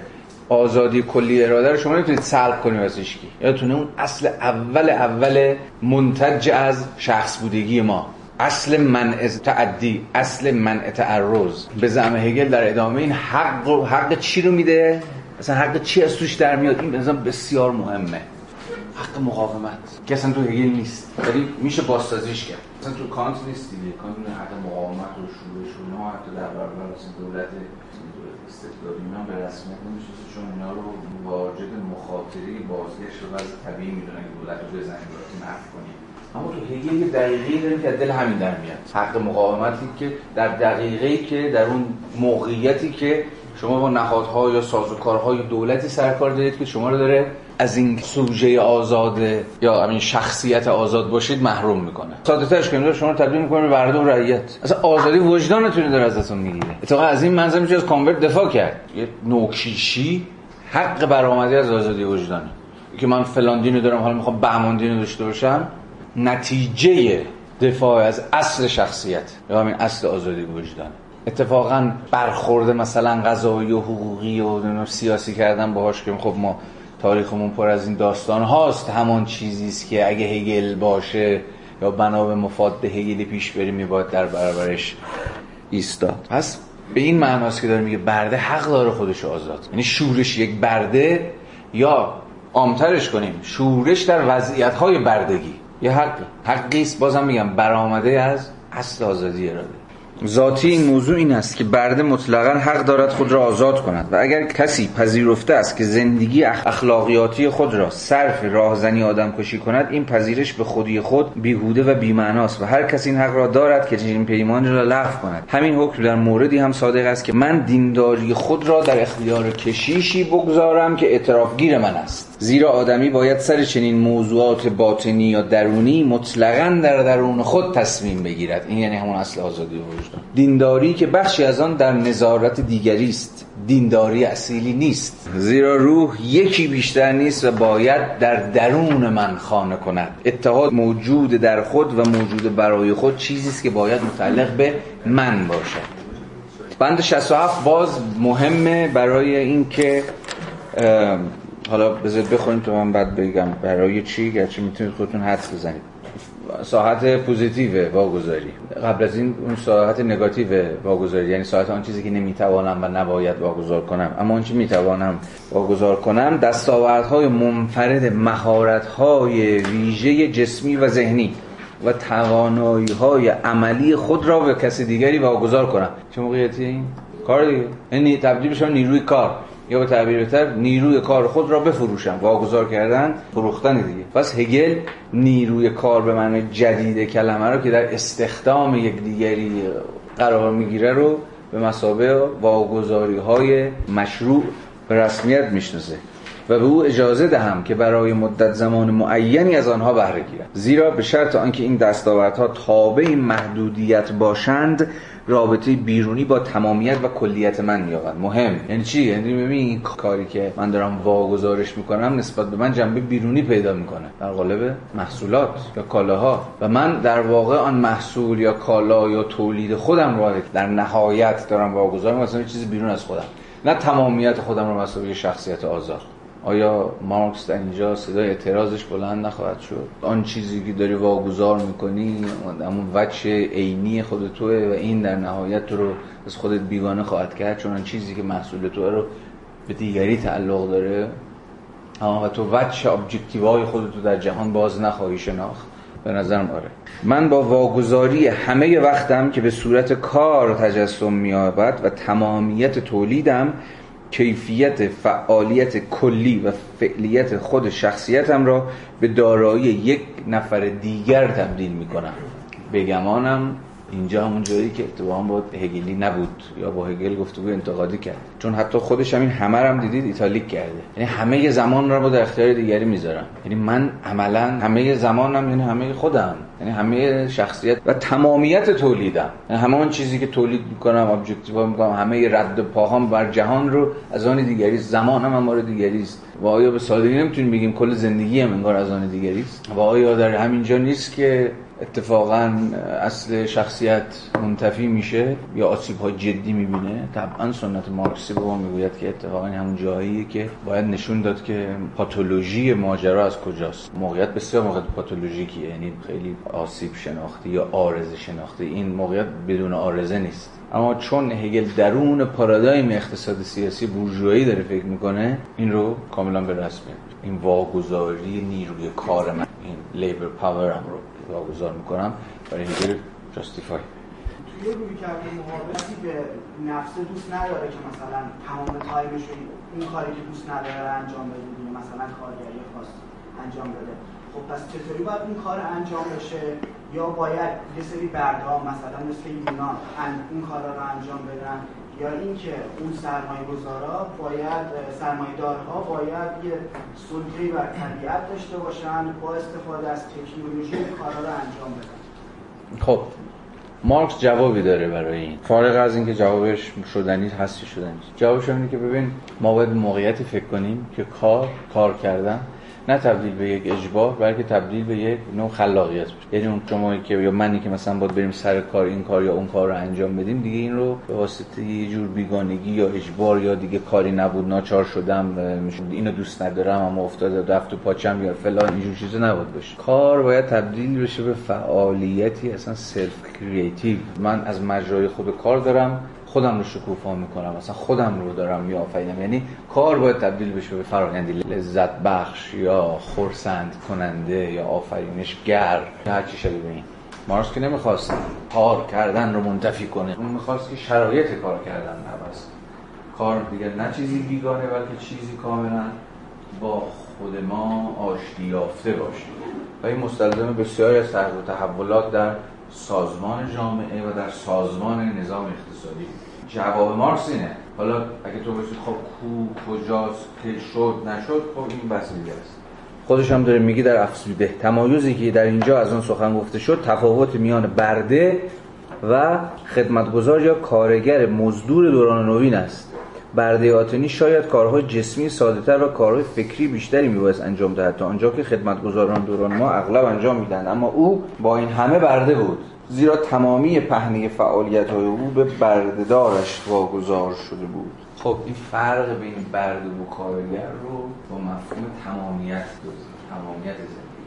آزادی کلی اراده رو شما نمیتونید سلب کنید از هیچ کی. یادتونه اون اصل اول اول منتج از شخص بودگی ما، اصل منع تعدی، اصل منع تعرض. به زعم هگل در ادامه این حق رو، حق چی رو میده؟ اصلا حق چی از توش در میاد؟ این مثلا بسیار مهمه. حق مقاومت که اصلا تو هگل نیست، ولی میشه بازسازیش کرد. اصلا تو کانت نیست دیگه. کانت حق مقاومت رو شروعش اونها حتی در برابر دولت استبدادی اینا به رسمیت نمیشناسه، چون اینا رو واجد مخاطره بازگشت به وضع طبیعی میدونن که دولت رو بزنیم وقتی نفع کنیم. اما تو هگل یه دقیقه‌ای داریم که از دل همین در میاد، حق مقاومتی که در دقیقه‌ای که در اون موقعیتی که شما با نهادها یا سازوکارهای دولتی سرکار دارید که شما رو داره از این سوژه آزاد یا همین شخصیت آزاد باشید محروم میکنه. ساده‌ترش کنید شما رو تبدیل میکنه به برده و رعیت. اصلا آزادی وجدانتون داره ازتون میگیره. اتفاقا از این منظر میشه از کانورت دفاع کرد. یه نوکشیشی حق برآمده از آزادی وجدانه که من فلان دینو دارم حالا میخوام بهمان دینو داشته باشم. نتیجه دفاع از اصل شخصیت یا همین اصل آزادی وجدان. اتفاقا برخورد مثلا قضایی و حقوقی و سیاسی کردن باهاش که خب ما تاریخمون پر از این داستان هاست، همان چیزی است که اگه هگل باشه یا بنا به مفاد هگلی پیش بریم میباید در برابرش ایستاد. پس به این معناست که داره میگه برده حق داره خودش آزاد، یعنی شورش یک برده، یا عامترش کنیم شورش در وضعیت‌های بردگی، یه حق حقی است بازم میگم برآمده از اصل آزادی اراده ذاتی. این موضوع این است که برده مطلقاً حق دارد خود را آزاد کند و اگر کسی پذیرفته است که زندگی اخلاقیاتی خود را صرف راهزنی آدمکشی کند، این پذیرش به خودی خود بیهوده و بی‌معنا است و هر کسی این حق را دارد که چنین پیمانی را لغو کند. همین حکم در موردی هم صادق است که من دینداری خود را در اختیار کشیشی بگذارم که اعترافگیر من است، زیرا آدمی باید سر چنین موضوعات باطنی یا درونی مطلقاً در درون خود تصمیم بگیرد. این یعنی همون اصل آزادی وجدان. دینداری که بخشی از آن در نظارت دیگری است، دینداری اصیلی نیست، زیرا روح یکی بیشتر نیست و باید در درون من خانه کند. اتحاد موجود در خود و موجود برای خود چیزی است که باید متعلق به من باشد. بند شصت و هفت باز مهمه برای اینکه حالا بذارید بخونیم تو من بعد بگم برای چی، گرچه میتونید خودتون حدس بزنید. ساعت پوزیتیو واگذاری قبل از این اون ساعت نگاتیو واگذاری، یعنی ساعت آن چیزی که نمیتوانم و نباید واگذار کنم، اما آن چی میتوانم واگذار کنم. دستاوردهای منفرد، مهارت‌های ویژه جسمی و ذهنی و توانایی‌های عملی خود را به کسی دیگری واگذار کنم. چه موقعیتی این کار دیگه؟ یعنی تبدیل بشم نیروی کار، یا به تعبیر بهتر نیروی کار خود را بفروشم. واگذار کردن فروختن دیگه. پس هگل نیروی کار به معنی جدید کلمه رو که در استخدام یک دیگری قرار میگیره رو به مثابه واگذاری‌های مشروع به رسمیت میشناسه و به او اجازه دهم که برای مدت زمان معینی از آنها بهره گیرد، زیرا به شرط آنکه این دستاوردها تابع محدودیت باشند رابطه بیرونی با تمامیت و کلیت من یابد. مهم یعنی چی؟ یعنی ببین کاری که من دارم واگذارش میکنم نسبت به من جنبه بیرونی پیدا میکنه در قالب محصولات یا کالاها و من در واقع آن محصول یا کالا یا تولید خودم را در نهایت دارم واگذار میکنم، مثلا چیزی بیرون از خودم، نه تمامیت خودم رو مساوی شخصیت آزاد. آیا مارکس در اینجا صدای اعتراضش بلند نخواهد شد؟ آن چیزی که داری واگذار میکنی همون وجه عینی خود توه و این در نهایت تو رو از خودت بیگانه خواهد کرد، چون آن چیزی که محصول توه رو به دیگری تعلق داره و تو وجه ابجکتیوهای خودت رو در جهان باز نخواهی شناخت. به نظرم آره، من با واگذاری همه وقتم که به صورت کار تجسم می‌یابد و تمامیت تولیدم کیفیت فعالیت کلی و فعلیت خود شخصیتم را به دارایی یک نفر دیگر تبدیل میکنم. بگمانم اینجا همون جایی که اتفاقا با هگلی نبود یا با هگل گفتگو انتقادی کرد، چون حتی خودش همین همه رو هم دیدید ایتالیک کرده، یعنی همه زمان را با در اختیار دیگری میذارم، یعنی من عملا همه زمانم یعنی همه خودم، یعنی همه شخصیت و تمامیت تولیدم، یعنی همان چیزی که تولید میکنم ابجکتیو میکنم، همه رد پاهام بر جهان رو از آن دیگری است، زمانم هم مال دیگری است. و آیا به سادگی نمیتونیم بگیم کل زندگی هم انگار از آن دیگری است؟ و آیا در همینجا نیست که اتفاقا اصل شخصیت منتفی میشه یا آسیب‌های جدی میبینه؟ طبعا سنت مارکسی به ما میگوید که اتفاقا همون جاییه که باید نشون داد که پاتولوژی ماجرا از کجاست. موقعیت بسیار موقعیت پاتولوژیکیه، یعنی خیلی آسیب شناختی یا عارضه شناختی. این موقعیت بدون عارضه نیست، اما چون هگل درون پارادایم اقتصاد سیاسی بورژوایی داره فکر میکنه این رو کاملا به رسمیت این واگذاری نیروی کار من، این لیبر پاورم رو واگذار میکنم برای هگل جاستیفای. توی یه روی کرده محابطی به نفسه دوست نداره که مثلا تمام تایمشون اون کاری که دوست نداره رو انجام بده، مثلا کارگری خاص انجام بده. خب پس چطوری باید این کار انجام بشه؟ یا باید یه سری بردها مثلا مثل یونان اون کارا رو انجام بدن، یا اینکه اون سرمایه گذارا باید سرمایه دارها باید یه سلطه‌ای بر طبیعت داشته باشن با استفاده از تکنولوژی کارا رو انجام بدن. خب مارکس جوابی داره برای این، فارغ از اینکه جوابش شدنی هستی شدنی. جوابش اینه که ببین ما باید موقعیتی فکر کنیم که کار کار کردن نه تبدیل به یک اجبار، بلکه تبدیل به یک نوع خلاقیت بشه. یعنی اون شمایی که یا منی که مثلا باید بریم سر کار این کار یا اون کار رو انجام بدیم، دیگه این رو به واسطه یه جور بیگانگی یا اجبار یا دیگه کاری نبود، ناچار شدم، اینو دوست ندارم اما افتاد رفت و پاچم یا فلان، اینجور چیزا نبود بشه. کار باید تبدیل بشه به فعالیتی اصلا سلف کریتیو. من از مجرای خود کار دارم، خودم رو شکوفا میکنم، مثلا خودم رو دارم میآفرینم. یعنی کار باید تبدیل بشه به فرآیندی لذت بخش یا خرسند کننده یا آفرینشگر، هر چی شده. ببین مارکس که نمیخواست کار کردن رو منتفی کنه، اون میخواست که شرایط کار کردن عوض. کار دیگه نه چیزی بیگانه بلکه چیزی کاملا با خود ما آشتی یافته باشه و این مستلزم بسیاری از تغییر و تحولات در سازمان جامعه و در سازمان نظام اقتصادی. جواب مارکس اینه. حالا اگه تو بگید خب کو کجاست که شد نشد، خب این بحث دیگه است. خودش هم داره میگه در افسوده تمایزی که در اینجا از اون سخن گفته شد، تفاوت میان برده و خدمتگزار یا کارگر مزدور دوران نوین است. برده آتنی شاید کارهای جسمی ساده‌تر و کارهای فکری بیشتری میبایست انجام دهد تا آنجا که خدمتگزاران دوران ما اغلب انجام میدن، اما او با این همه برده بود، زیرا تمامی پهنه فعالیت‌های او به برده‌دارش واگذار شده بود. خب این فرق بین برده و کارگر رو با مفهوم تمامیت گذاشت. تمامیت زندگی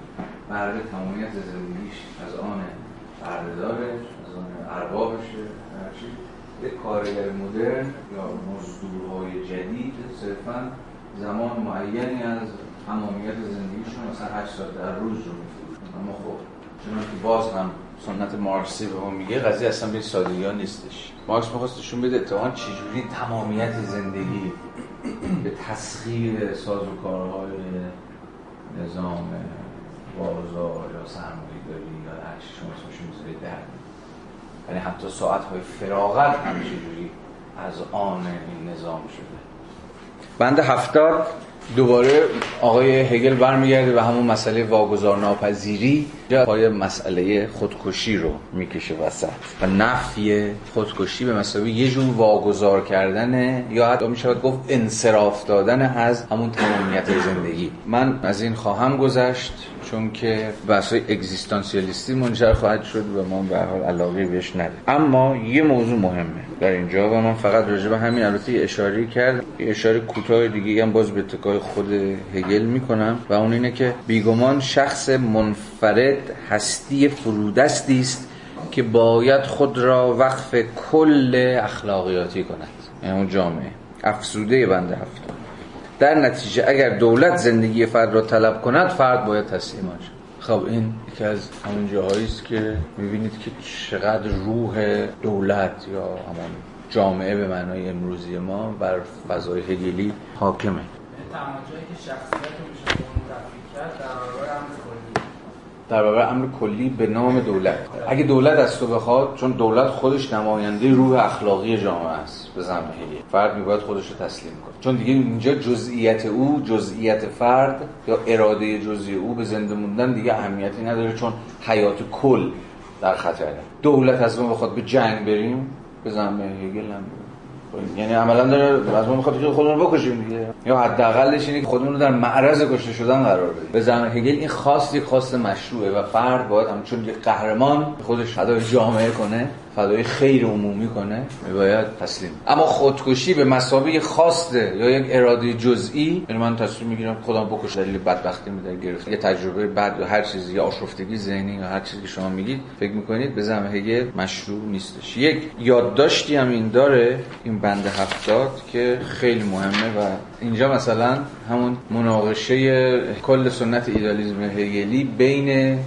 برده، تمامیت زندگیش از آن برده‌دارش، از آن اربابشه. کارگر مدرن یا مزدورهای جدید صرفا زمان معینی از تمامیت زندگیشون مثلا هشت ساعت در روز رو می‌فروشن. اما خب چون که باز هم سنت مارکسی به ما میگه قضیه اصلا به سادگی ها نیستش. مارکس می‌خواست نشون بده اتهام چجوری تمامیت زندگی به تسخیر سازوکارهای نظام بازار یا سرمایه‌داری یا هر چیزی شما اسمش می‌ذارید درد. یعنی حتی ساعت‌های فراغت همیشه جوری از آن این نظام شده. بند هفتاد دوباره آقای هگل برمیگرده به همون مسئله واگذارناپذیری، جا پای مسئله خودکشی رو میکشه وسط و نفی خودکشی به مساوی یه جور واگذار کردن یا حتی میشود گفت انصراف دادن از همون تمامیت زندگی. من از این خواهم گذشت چون که بحث‌های اگزیستانسیالیستی منجر خواهد شد و من به هر حال علاقه بهش ندارم. اما یه موضوع مهمه در اینجا و من فقط راجع به همین البته اشاره کردم. اشاره کوتاه دیگه هم باز به اتکای خود هگل میکنم و اون اینه که بیگمان شخص منفرد هستی فرودستی است که باید خود را وقف کل اخلاقیاتی کند. یعنی اون جامعه افسوده بنده هفتم. در نتیجه اگر دولت زندگی فرد را طلب کند، فرد باید تسلیم شود. خب این یکی از همون جاهایی است که می‌بینید که چقدر روح دولت یا همان جامعه به معنای امروزی ما بر فضای هگلی حاکمه. تمام جایی که شخصیت رو میشه تفکیک کرد در برابر امر کلی، در برابر امر کلی به نام دولت. اگه دولت از تو بخواد، چون دولت خودش نماینده روح اخلاقی جامعه است، به زعم هگل فرد میباید خودش رو تسلیم کنه، چون دیگه اینجا جزئیت او، جزئیت فرد یا اراده جزئی او به زنده موندن دیگه اهمیتی نداره، چون حیات کل در خطره. دولت از ما بخواد به جنگ بریم، به زعم هگل هم یعنی عملا داره از ما میخواد که خودمون رو بکشیم دیگه، یا حداقلش اینه که خودمون رو در معرض کشته شدن قرار بدیم. به زعم هگل این خواست یک خواست مشروعه و فرد باید همچون یک قهرمان خودش فدای جامعه کنه، فدای خیر عمومی کنه، میباید تسلیم. اما خودکشی به مسابقه خواسته یا یک اراده جزئی، یعنی من تصمیم میگیرم خودم بکشم، دلیل بدبختی میداره گرفت، یه تجربه بد یا هر چیزی، یا آشفتگی ذهنی یا هر چیزی که شما میگید فکر میکنید، به زعم هگل مشروع نیستش. یک یادداشتی هم این داره این بند هفتاد که خیلی مهمه و اینجا مثلا همون مناقشه کل سنت ایدالیسم هگلی بین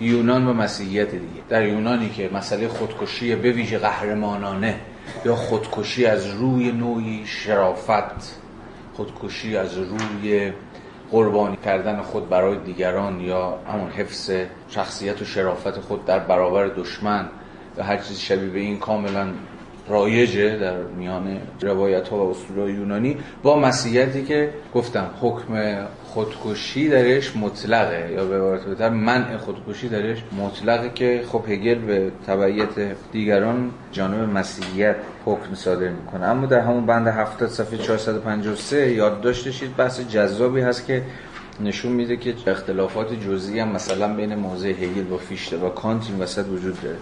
یونان و مسیحیت دیگه. در یونانی که مسئله خودکشی به ویژه قهرمانانه یا خودکشی از روی نوعی شرافت، خودکشی از روی قربانی کردن خود برای دیگران یا همون حفظ شخصیت و شرافت خود در برابر دشمن و هر چیز شبیه به این کاملا رایجه در میان روایت‌ها و اسطوره‌های یونانی، با مسیحیتی که گفتم حکم خودکشی درش مطلقه یا به عبارت بهتر منع خودکشی درش مطلقه، که خب هگل به تبعیت دیگران جانب مسیحیت حکم صادر میکنه. اما در همون بند هفتاد صفحه چهارصد و پنجاه و سه یادداشتش بحث جذابی هست که نشون میده که اختلافات جزئی هم مثلا بین موضع هگل و فیشته و کانت این وسط وجود داره.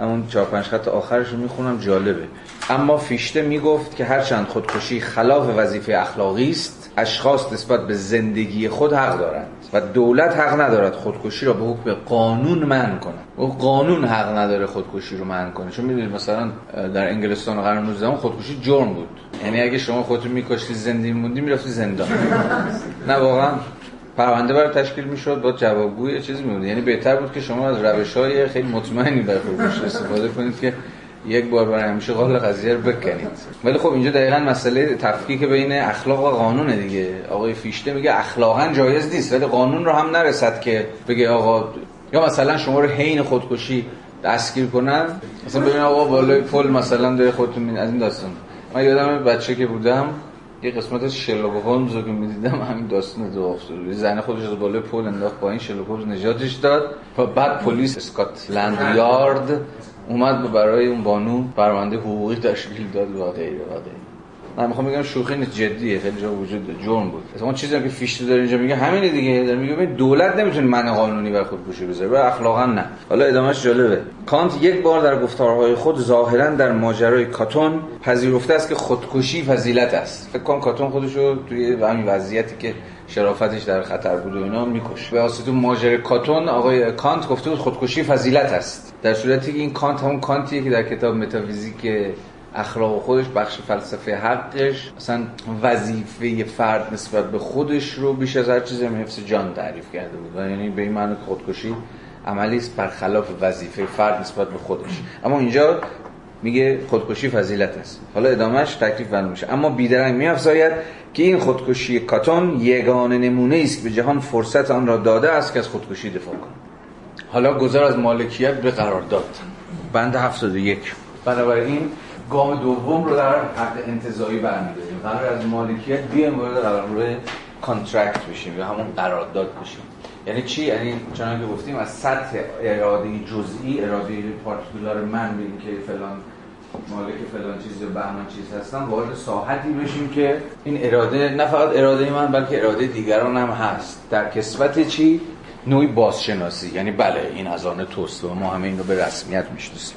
همون چهار پنج خط آخرش رو میخونم، جالبه. اما فیشته میگفت که هرچند خودکشی خلاف وظیفه اخلاقی است، اشخاص نسبت به زندگی خود حق دارند و دولت حق ندارد خودکشی را به حکم قانون منع کنه. و قانون حق نداره خودکشی رو منع کنه، چون میدونید مثلا در انگلستان قرن نوزدهم خودکشی جرم بود، یعنی اگه شما خودتون میکشتی زندگی موندی میرفتی زندان. نه واقعا پرونده برای تشکیل میشد، با جوابگوی چیزی میبود. یعنی بهتر بود که شما از روش‌های خیلی مطمئنی برای خودکشی استفاده کنید که یک بار برای همیشه قال قضیه رو بکنید. ولی خب اینجا دقیقاً مسئله تفکیک بین اخلاق و قانونه دیگه. آقای فیشته میگه اخلاقاً جایز نیست، ولی قانون رو هم نرسد که بگه آقا، یا مثلا شما رو حین خودکشی دستگیر کنن، مثلا ببین آقا بالای پل مثلا داره خودتون می... از این داستان. من یادم بچه که بودم یه قسمت از شلوک هولمز رو که می‌دیدم، همین داستان دو افتاد. زن خودش از بالای پل انداخت پایین، شلوک هولمز نجاتش داد و بعد پلیس اسکاتلند یارد اومد برای اون بانو پرونده حقوقی تشکیل داد و غیره و غیره. من میخوام بگم شوخی نیست، جدیه، خیلی جا وجود داره، جرم بود. اصلا چیزی که فیشته داره اینجا میگه همینه دیگه. داره میگه دولت نمیتونه منع قانونی بر خودکشی بذاره، بر اخلاقا نه. حالا ادامهش جالبه. کانت یک بار در گفتارهای خود ظاهرا در ماجرای کاتون پذیرفته است که خودکشی فضیلت است. فکر کنم کاتون خودش رو توی همین وضعیتی که شرافتش در خطر بود و اینا میکشه. به واسطه ماجرای کاتون آقای کانت گفته بود خودکشی فضیلت است، در صورتی که این کانت همون کانتیه که در کتاب متافیزیک اخلاق خودش، بخش فلسفه حقش، مثلا وظیفه فرد نسبت به خودش رو بیش از هر چیزی به حفظ جان تعریف کرده بود، و یعنی به این معنی که خودکشی عملی است برخلاف وظیفه فرد نسبت به خودش. اما اینجا میگه خودکشی فضیلت است. حالا ادامهش تکلیف بر میشه. اما بیدرنگ می‌افزاید که این خودکشی کاتون یگانه نمونه‌ای است که به جهان فرصت آن را داده است که از خودکشی دفاع کند. حالا گذر از مالکیت به قرارداد، بند هفتاد و یک. بنابراین گام دوم رو در حق انتزاعی برمی‌داریم. قرار از مالکیت بیایم وارد قرار کانترکت بشیم یا همون قرارداد بشیم. یعنی چی؟ یعنی چنانکه گفتیم از سطح اراده جزئی، اراده پارتیکولار من به اینکه فلان مالک فلان چیز یا بهمان چیز هستم، وارد ساحتی بشیم که این اراده نه فقط اراده من بلکه اراده دیگران هم هست. در کسوت چی؟ نوعی بازشناسی. یعنی بله این از آن توست و ما همه این رو به رسمیت می‌شناسیم.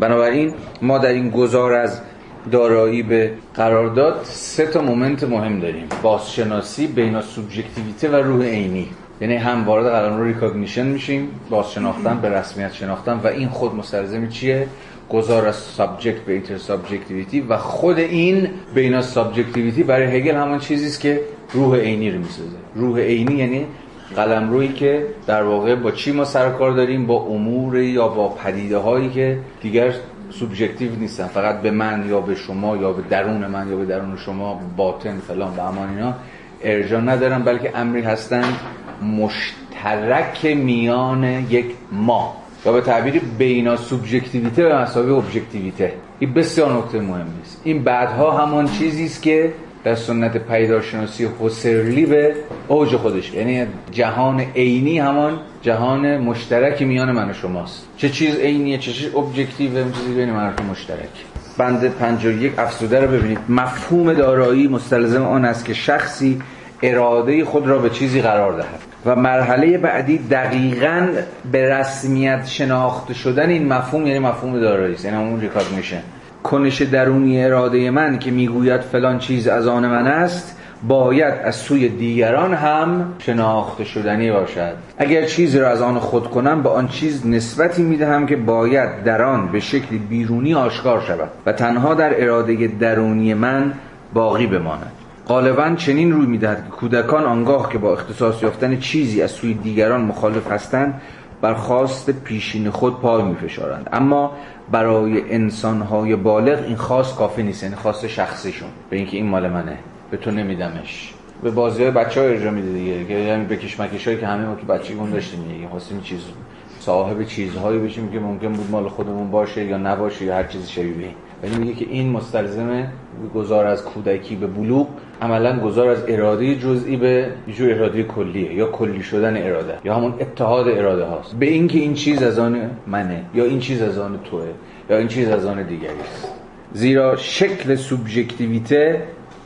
بنابراین ما در این گذار از دارایی به قرارداد سه تا مومنت مهم داریم: بازشناسی، بینا سوبژکتیویته و روح عینی. یعنی هم وارد قلمرو ریکاگنیشن میشیم، بازشناختن، به رسمیت شناختن، و این خود مستلزم چیه؟ گذار از سابجکت به اینتر سابجکتیویتی. و خود این بینا سابجکتیویتی برای هگل همان چیزی است که روح عینی رو میسازه. روح عینی یعنی قلمرویی که در واقع با چی ما سر کار داریم؟ با امور یا با پدیده‌هایی که دیگر سوبژکتیو نیستن، فقط به من یا به شما یا به درون من یا به درون شما، باطن فلان و امان اینا ارجاع ندارن، بلکه امری هستند مشترک میان یک ما، یا به تعبیر بینا سوبژکتیویته به مساوی ابژکتیویته. این بسیار نکته مهمی است. این بعدها همان چیزی است که در سنت پیدایشناسی هوسرلی به اوج خودش، یعنی جهان عینی همان جهان مشترک میان من و شماست. چه چیز عینیه، چه چیز ابجکتیوه، اون چیزی بین من و مشترک. بند پنجاه و یک افسوده رو ببینید. مفهوم دارایی مستلزم آن است که شخصی اراده خود را به چیزی قرار دهد، و مرحله بعدی دقیقاً به رسمیت شناخته شدن این مفهوم یعنی مفهوم دارایی است، یعنی اون ریکاگنیشن. کنش درونی اراده من که میگوید فلان چیز از آن من است، باید از سوی دیگران هم شناخته شدنی باشد. اگر چیزی را از آن خود کنم، به آن چیز نسبتی میدهم که باید در آن به شکلی بیرونی آشکار شود و تنها در اراده درونی من باقی بماند. غالباً چنین روی میدهد که کودکان آنگاه که با اختصاص یافتن چیزی از سوی دیگران مخالف هستند، بر خواست پیشین خود پای میفشارند. اما برای انسان‌های بالغ این خواست کافی نیست، یعنی خواست شخصیشون، به اینکه این مال منه، به تو نمیدمش. به بازی‌های بچه‌ها ارجاع میده دیگه، که یعنی بکش مکشایی که همه ما تو بچگیمون داشتیم دیگه. خواستیم چیز صاحب چیزهایی بشیم که ممکن بود مال خودمون باشه یا نباشه یا هر چیزی شبیه این. ولی میگه که این مستلزم گذار از کودکی به بلوغ، عملاً گذار از اراده جزئی به جور اراده کلیه، یا کلی شدن اراده، یا همون اتحاد اراده هاست به اینکه این چیز از آن منه یا این چیز از آن توه یا این چیز از آن دیگری است. زیرا شکل سوبژکتیویته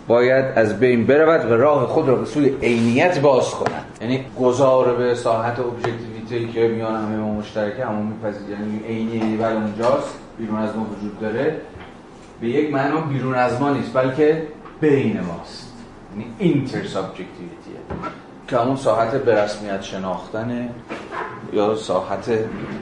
باید از بین برود و راه خود را به سوی عینیت باز کنند. یعنی گذار به ساحت ابژکتیویته که میان همه ما مشترکه، همون میپذید، یعنی عینی بل اونجاست، بیرون از ما وجود داره، به یک معنا بیرون از ما نیست بلکه بین ماست، یعنی اینتر سابجکتیویتیه که همون ساحت به رسمیت شناختنه یا ساحت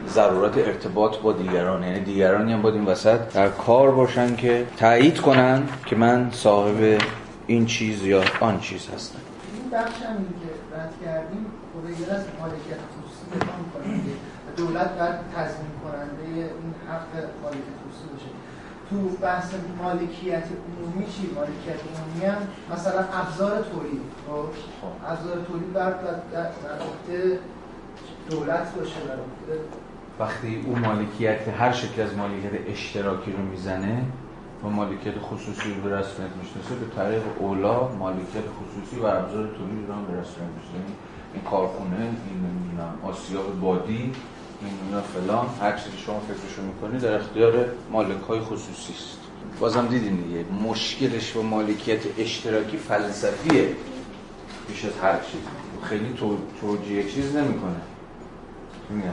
ضرورت ارتباط با دیگران، یعنی دیگرانی هم باید این وسط در کار باشن که تایید کنن که من صاحب این چیز یا آن چیز هستم. این بخش هم این که رد کردیم خود یه از مالکیت خصوصی بهتان میکنند که دولت باید تضمین کننده این حق مالکیت خصوصی باشه. تو بحث مالکیت عمومی چی؟ مالکیت عمومی هم مثلا ابزار تولید، ابزار تولید باید در وقت دولت باشه. وقتی اون مالکیت هر شکل از مالکیت اشتراکی رو میزنه و مالکیت خصوصی رو به رسمیت میشناسه، به طریق اولا مالکیت خصوصی و ابزار تولید رو هم به رسمیت میشناسه. این کارخونه، این نمیدونم آسیاب بادی، این نمیدونم فلان، هر چیزی شما فکرشو میکنی در اختیار مالک‌های خصوصی است. بازم دیدین دیگه مشکلش با مالکیت اشتراکی فلسفیه بیش از هر چیز، خیلی تو توجیه چیز نمیکنه، نه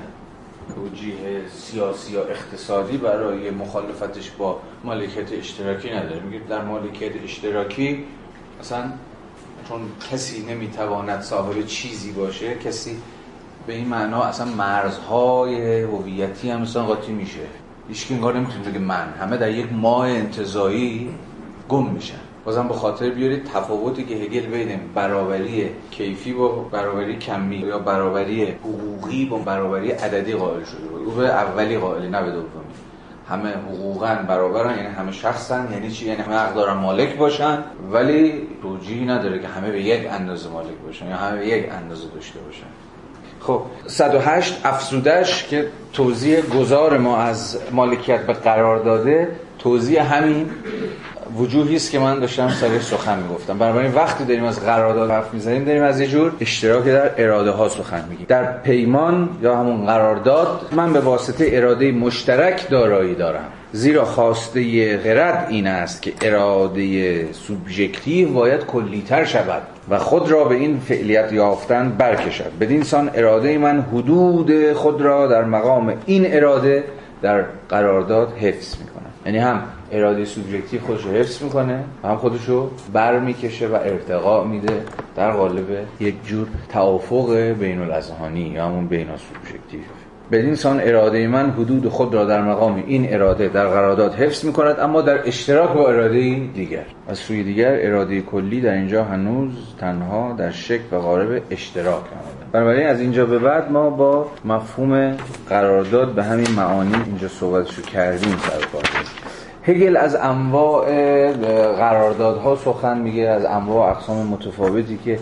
توجیه سیاسی یا اقتصادی برای مخالفتش با مالکیت اشتراکی نداره. میگه در مالکیت اشتراکی مثلا چون کسی نمیتواند صاحب چیزی باشه، کسی به این معنا اصلا مرزهای هویتی هم مثلا قاطی میشه، هیچ کی انگار نمیتونه بگه من، همه در یک ماه انتزاعی گم میشن. بازم به خاطر بیارید تفاوتی که هگل بین برابری کیفی با برابری کمی یا برابری حقوقی با برابری عددی قائل شده بود. او به اولی قائل نه به دومی. همه حقوقاً برابرن، یعنی همه شخصن، یعنی چی؟ یعنی همه حق دارن مالک باشن، ولی توجیهی نداره که همه به یک اندازه مالک باشن یا همه به یک اندازه داشته باشن. خب صد و هشت افسودش که توزیع گذار ما از مالکیت به قرار داده، توزیع همین وجوهی است که من داشتم سر سخن میگفتم. بنابراین وقتی داریم از قرارداد حرف میزنیم، داریم از یه جور اشتراک در اراده ها سخن میگیم. در پیمان یا همون قرارداد، من به واسطه اراده مشترک دارایی دارم، زیرا خواسته غرض این است که اراده سوبژکتیو باید کلی‌تر شود و خود را به این فعلیت یافتن برکشد. بدینسان اراده من حدود خود را در مقام این اراده در قرارداد حفظ میکنم. یعنی هم اراده سوبژکتیو خودش رو حفظ میکنه و هم خودش رو برمیکشه و ارتقا میده در قالب یک جور توافق بین الاذهانی یا همون بین سوبژکتیو. بدینسان اراده من حدود خود را در مقام این اراده در قرارداد حفظ میکند، اما در اشتراک با اراده دیگر. از سوی دیگر اراده کلی در اینجا هنوز تنها در شکل و قالب اشتراک آمده. بنابراین از اینجا به بعد ما با مفهوم قرارداد به همین معانی اینجا صحبتشو کردیم سر کار. هگل از انواع قراردادها سخن میگه، از انواع اقسام متفاوتی که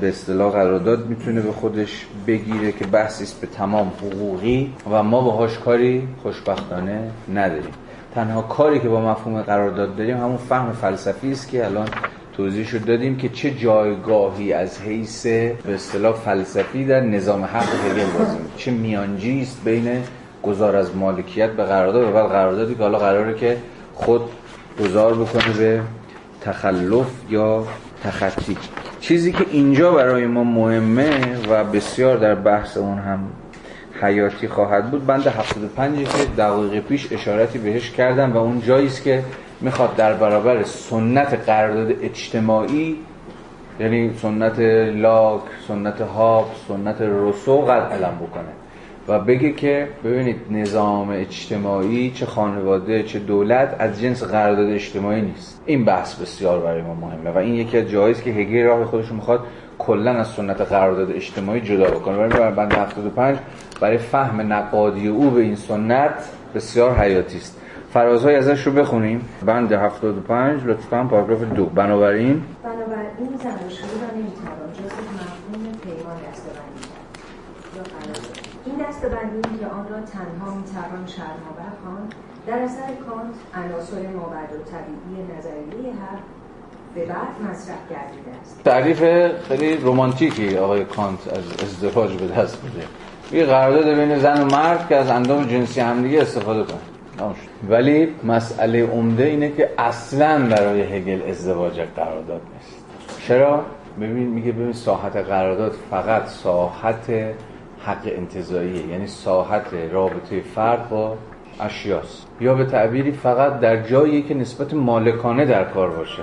به اصطلاح قرارداد میتونه به خودش بگیره، که بحثی است به تمام حقوقی و ما باهاش کاری خوشبختانه نداریم. تنها کاری که با مفهوم قرارداد داریم همون فهم فلسفی است که الان توضیحش رو دادیم که چه جایگاهی از حیث به اصطلاح فلسفی در نظام حق هگل بازی می‌کنه، چه میانجی است بین گذار از مالکیت به قرارداد و بعد قراردادی که حالا قراره که خود گذار بکنه به تخلف یا تخطی. چیزی که اینجا برای ما مهمه و بسیار در بحث اون هم حیاتی خواهد بود، بند هفتاد و پنج که دقیقه پیش اشارتی بهش کردم و اون جایی است که میخواد در برابر سنت قرارداد اجتماعی، یعنی سنت لاک، سنت هابس، سنت روسو قد علم بکنه و بگه که ببینید نظام اجتماعی، چه خانواده چه دولت، از جنس قرارداد اجتماعی نیست. این بحث بسیار برای ما مهمه و این یکی از جاهایی است که هگل راه خودش میخواد کلا از سنت قرارداد اجتماعی جدا بکنه. برای بند هفتاد و پنج برای فهم نقادی او به این سنت بسیار حیاتی است. فرازهای ازش رو بخونیم. بند هفتاد و پنج لطفاً پاراگراف دو. بنابراین بنابراین زناشویی را نمیتوان جز مفهوم پیمان دست‌وبندی کرد. این دسته‌بندی که آن را تنها میتوان شرم‌آور خواند، در اثر کانت عناصر مابعد الطبیعی نظریه هر به بعد مطرح گردیده است. تعریف خیلی رمانتیکی آقای کانت از ازدواج به دست میده. یه قرارداد بین زن و مرد که از اندام جنسی همدیگه استفاده کنند. آشت. ولی مسئله عمده اینه که اصلا برای هگل ازدواج قرارداد نیست. چرا؟ ببین میگه ببین ساحت قرارداد فقط ساحت حق انتزاعیه، یعنی ساحت رابطه فرد با اشیاست، یا به تعبیری فقط در جایی که نسبت مالکانه در کار باشه.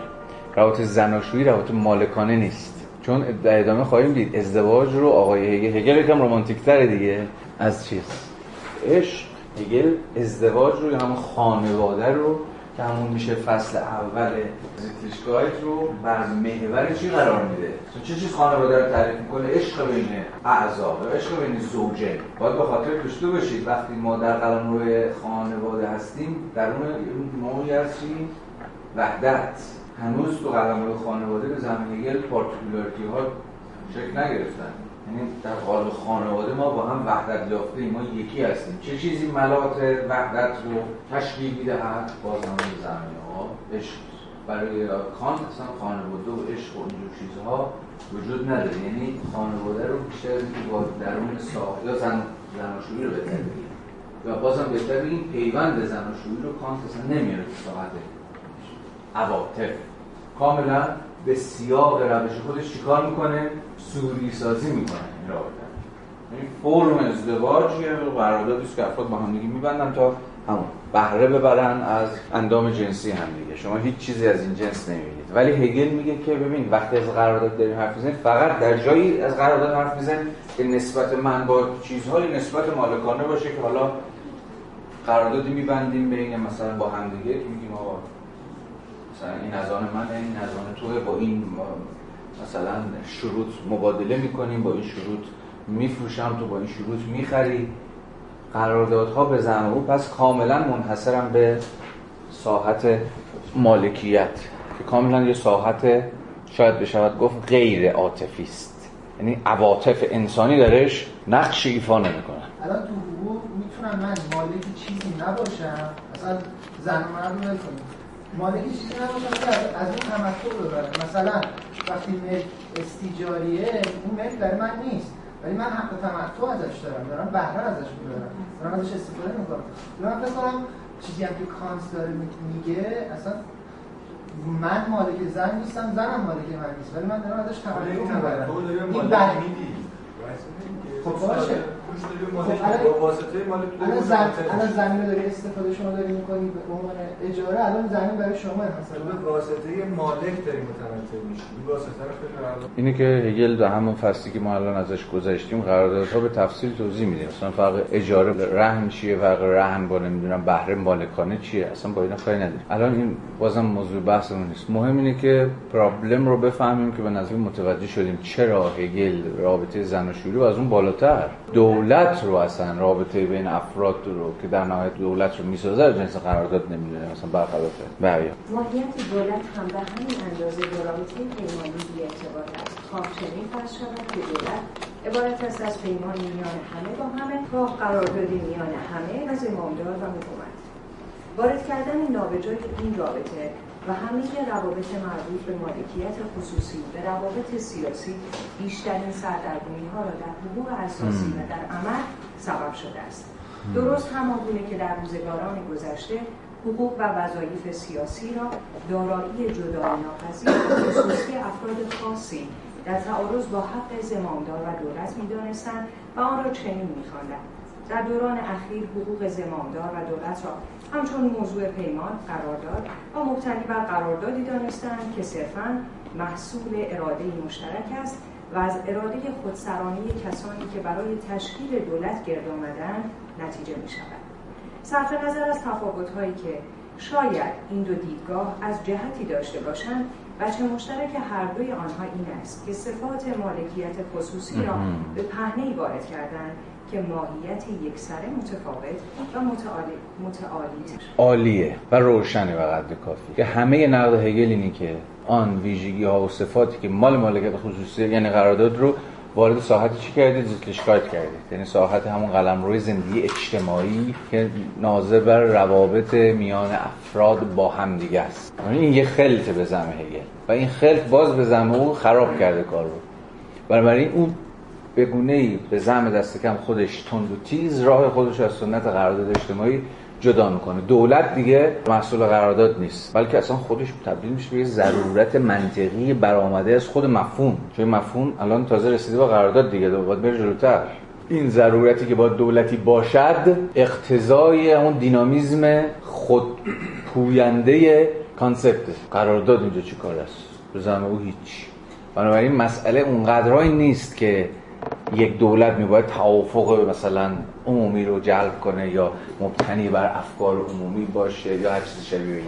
رابطه زناشویی رابطه مالکانه نیست، چون در ادامه خواهیم دید ازدواج رو آقای هگل هگل یکم رمانتیک‌تره دیگه از چیز عشق. هگل ازدواج رو یا همون خانواده رو که همون میشه فصل اول زیتلیشگایت رو بر محور چی قرار میده؟ چه چیز خانواده رو تعریف میکنه؟ عشق بین اعضا و عشق بین زوجه. باید به خاطر داشته باشید وقتی ما در قلمرو خانواده هستیم در اون نوعی از چی؟ وحدت. هنوز تو قلمرو خانواده به زمین هگل پارتیکولاریتی ها شکل نگرفتن، یعنی در قالب خانواده ما با هم وحدت یافته ایم، ما یکی هستیم. چه چیزی ملات وحدت رو تشکیل می‌دهد؟ باز هم زمینه‌ها عشق. برای کانت اصلا خانواده و عشق و اینجور چیزها وجود نداره، یعنی خانواده رو بیشتر با درون ساحت یا زناشویی رو بهتر بگیم و باز هم بهتر بگیم پیوند زناشویی رو کانت اصلا نمیاره تو ساحت عواطف. کاملا به سیاق روش خودش چیکار میکنه؟ سوری سازی میکنه این رابطه. یعنی فرم ازدواج یه قراردادی است که افراد با هم دیگه میبندن تا همون بهره ببرن از اندام جنسی هم دیگه. شما هیچ چیزی از این جنس نمیبینید. ولی هگل میگه که ببین وقتی از قرارداد داریم حرف میزنیم فقط در جایی از قرارداد حرف میزنیم که نسبت من با چیزهای نسبت مالکانه باشه، که حالا قراردادی میبندیم بین مثلا با هم دیگه میگیم آقا این از آن من، این از آن توه، با این مثلا شروط مبادله میکنیم، با این شروط میفروشم، تو با این شروط میخری. قراردادها به زعم او پس کاملا منحصرم به ساحت مالکیت که کاملا یه ساحت شاید بشود گفت غیر عاطفی است، یعنی عواطف انسانی درش نقش ایفا نمیکنه. الان تو حقوق میتونم من مالک چیزی نباشم، مثلا زن و مرد نکنم، مالکی چیزی نباشم که از اون تمتع ببرم. مثلا وقتی ملک استیجاریه اون ملک برای من نیست، ولی من حق تمتع ازش دارم، دارم بهره ازش میبرم، دارم ازش استفاده میکنم. من فکر کنم چیزی هم که کانت داره میگه اصلا من مالک زن نیستم، زنم مالک من نیست، ولی من دارم ازش تمتع میبرم. این بهره میدی. خب باشه، با واسطه مالک الان زن الان زمین رو داری استفاده شما داری می‌کنی به عنوان اجاره، الان زمین برای شما مثلا به واسطه مالک داری متمتع میشی. این واسطه رو خیلی اینه که هگل در همون فصلی که ما الان ازش گذشتیم قراردادها به تفصیل توضیح میده، مثلا فرق اجاره رهن چیه، فرق رهن با نمیدونم بهره مالکانه چیه، اصلا با اینا کاری نداره. الان این بازم موضوع بحثمون نیست، مهم اینه که پرابلم رو بفهمیم که به نظر متوجه شدیم چرا هگل رابطه زناشویی رو از اون بالاتر دولت رو اصلا رابطه بین افراد رو که در نهایت دولت رو میسازه جنس قرارداد نمیدونه، مثلا برخلاف بقیه. ماهیت دولت هم به همین اندازه با رابطه پیمانی بی‌ارتباط است. خاطری فرض شود که دولت عبارت است از پیمانی میان همه با همه تا قراردادی میان همه از امامدار و حکومت. وارد کردن نابجای این رابطه و همین روابط مربوط به مالکیت خصوصی به روابط سیاسی بیشترین سردرگمی‌ها را در حقوق اساسی و در عمل سبب شده است. درست همانگونه که در روزگاران گذشته حقوق و وظایف سیاسی را دارایی جدایی ناپذیر خصوصی افراد خاصی در تعارض با حق زمامدار و دولت می‌دانستند و آن را چنین می‌خواندند. در دوران اخیر حقوق زمامدار و دولت را همچون موضوع پیمان، قرارداد و مبتنی بر قراردادی دانستند که صرفاً محصول اراده مشترک است و از اراده خودسرانه کسانی که برای تشکیل دولت گرد آمدند نتیجه می شود. صرف نظر از تفاوت‌هایی که شاید این دو دیدگاه از جهتی داشته باشند، بچه مشترک هر دوی آنها این است که صفات مالکیت خصوصی را به پهنه‌ای وارد کردند که ماهیت یکسره متفاوت و متعالی متعالیه عالیه و روشنه و قدر کافی. که همه نقد هگل اینه که آن ویژگی ها و صفاتی که مال مالکیت خصوصی یعنی قرارداد رو وارد ساحت چی کرده؟ زیتلیشگایت کرده، یعنی ساحت همون قلمروی زندگی اجتماعی که ناظر بر روابط میان افراد با هم دیگه است. این یه خلط به زعم هگل و این خلط باز به زعم او خراب کرده کار رو. بنابراین اون به گونه‌ای به زعم دست کم خودش تند و تیز راه خودش از سنت قرارداد اجتماعی جدا میکنه. دولت دیگه محصول قرارداد نیست، بلکه اصلا خودش تبدیل میشه به یه ضرورت منطقی برآمده از خود مفهوم. چون مفهوم الان تازه رسیده به قرارداد دیگه، باید بره جلوتر. این ضرورتی که باید دولتی باشد اقتضای اون دینامیزم خود پوینده کانسپت. قرارداد اینجا چی کار است؟ به زعم او هیچ. بنابراین مسئله اونقدرای نیست که یک دولت میباید توافق مثلا عمومی رو جلب کنه یا مبتنی بر افکار عمومی باشه یا هر چیز شبیه این.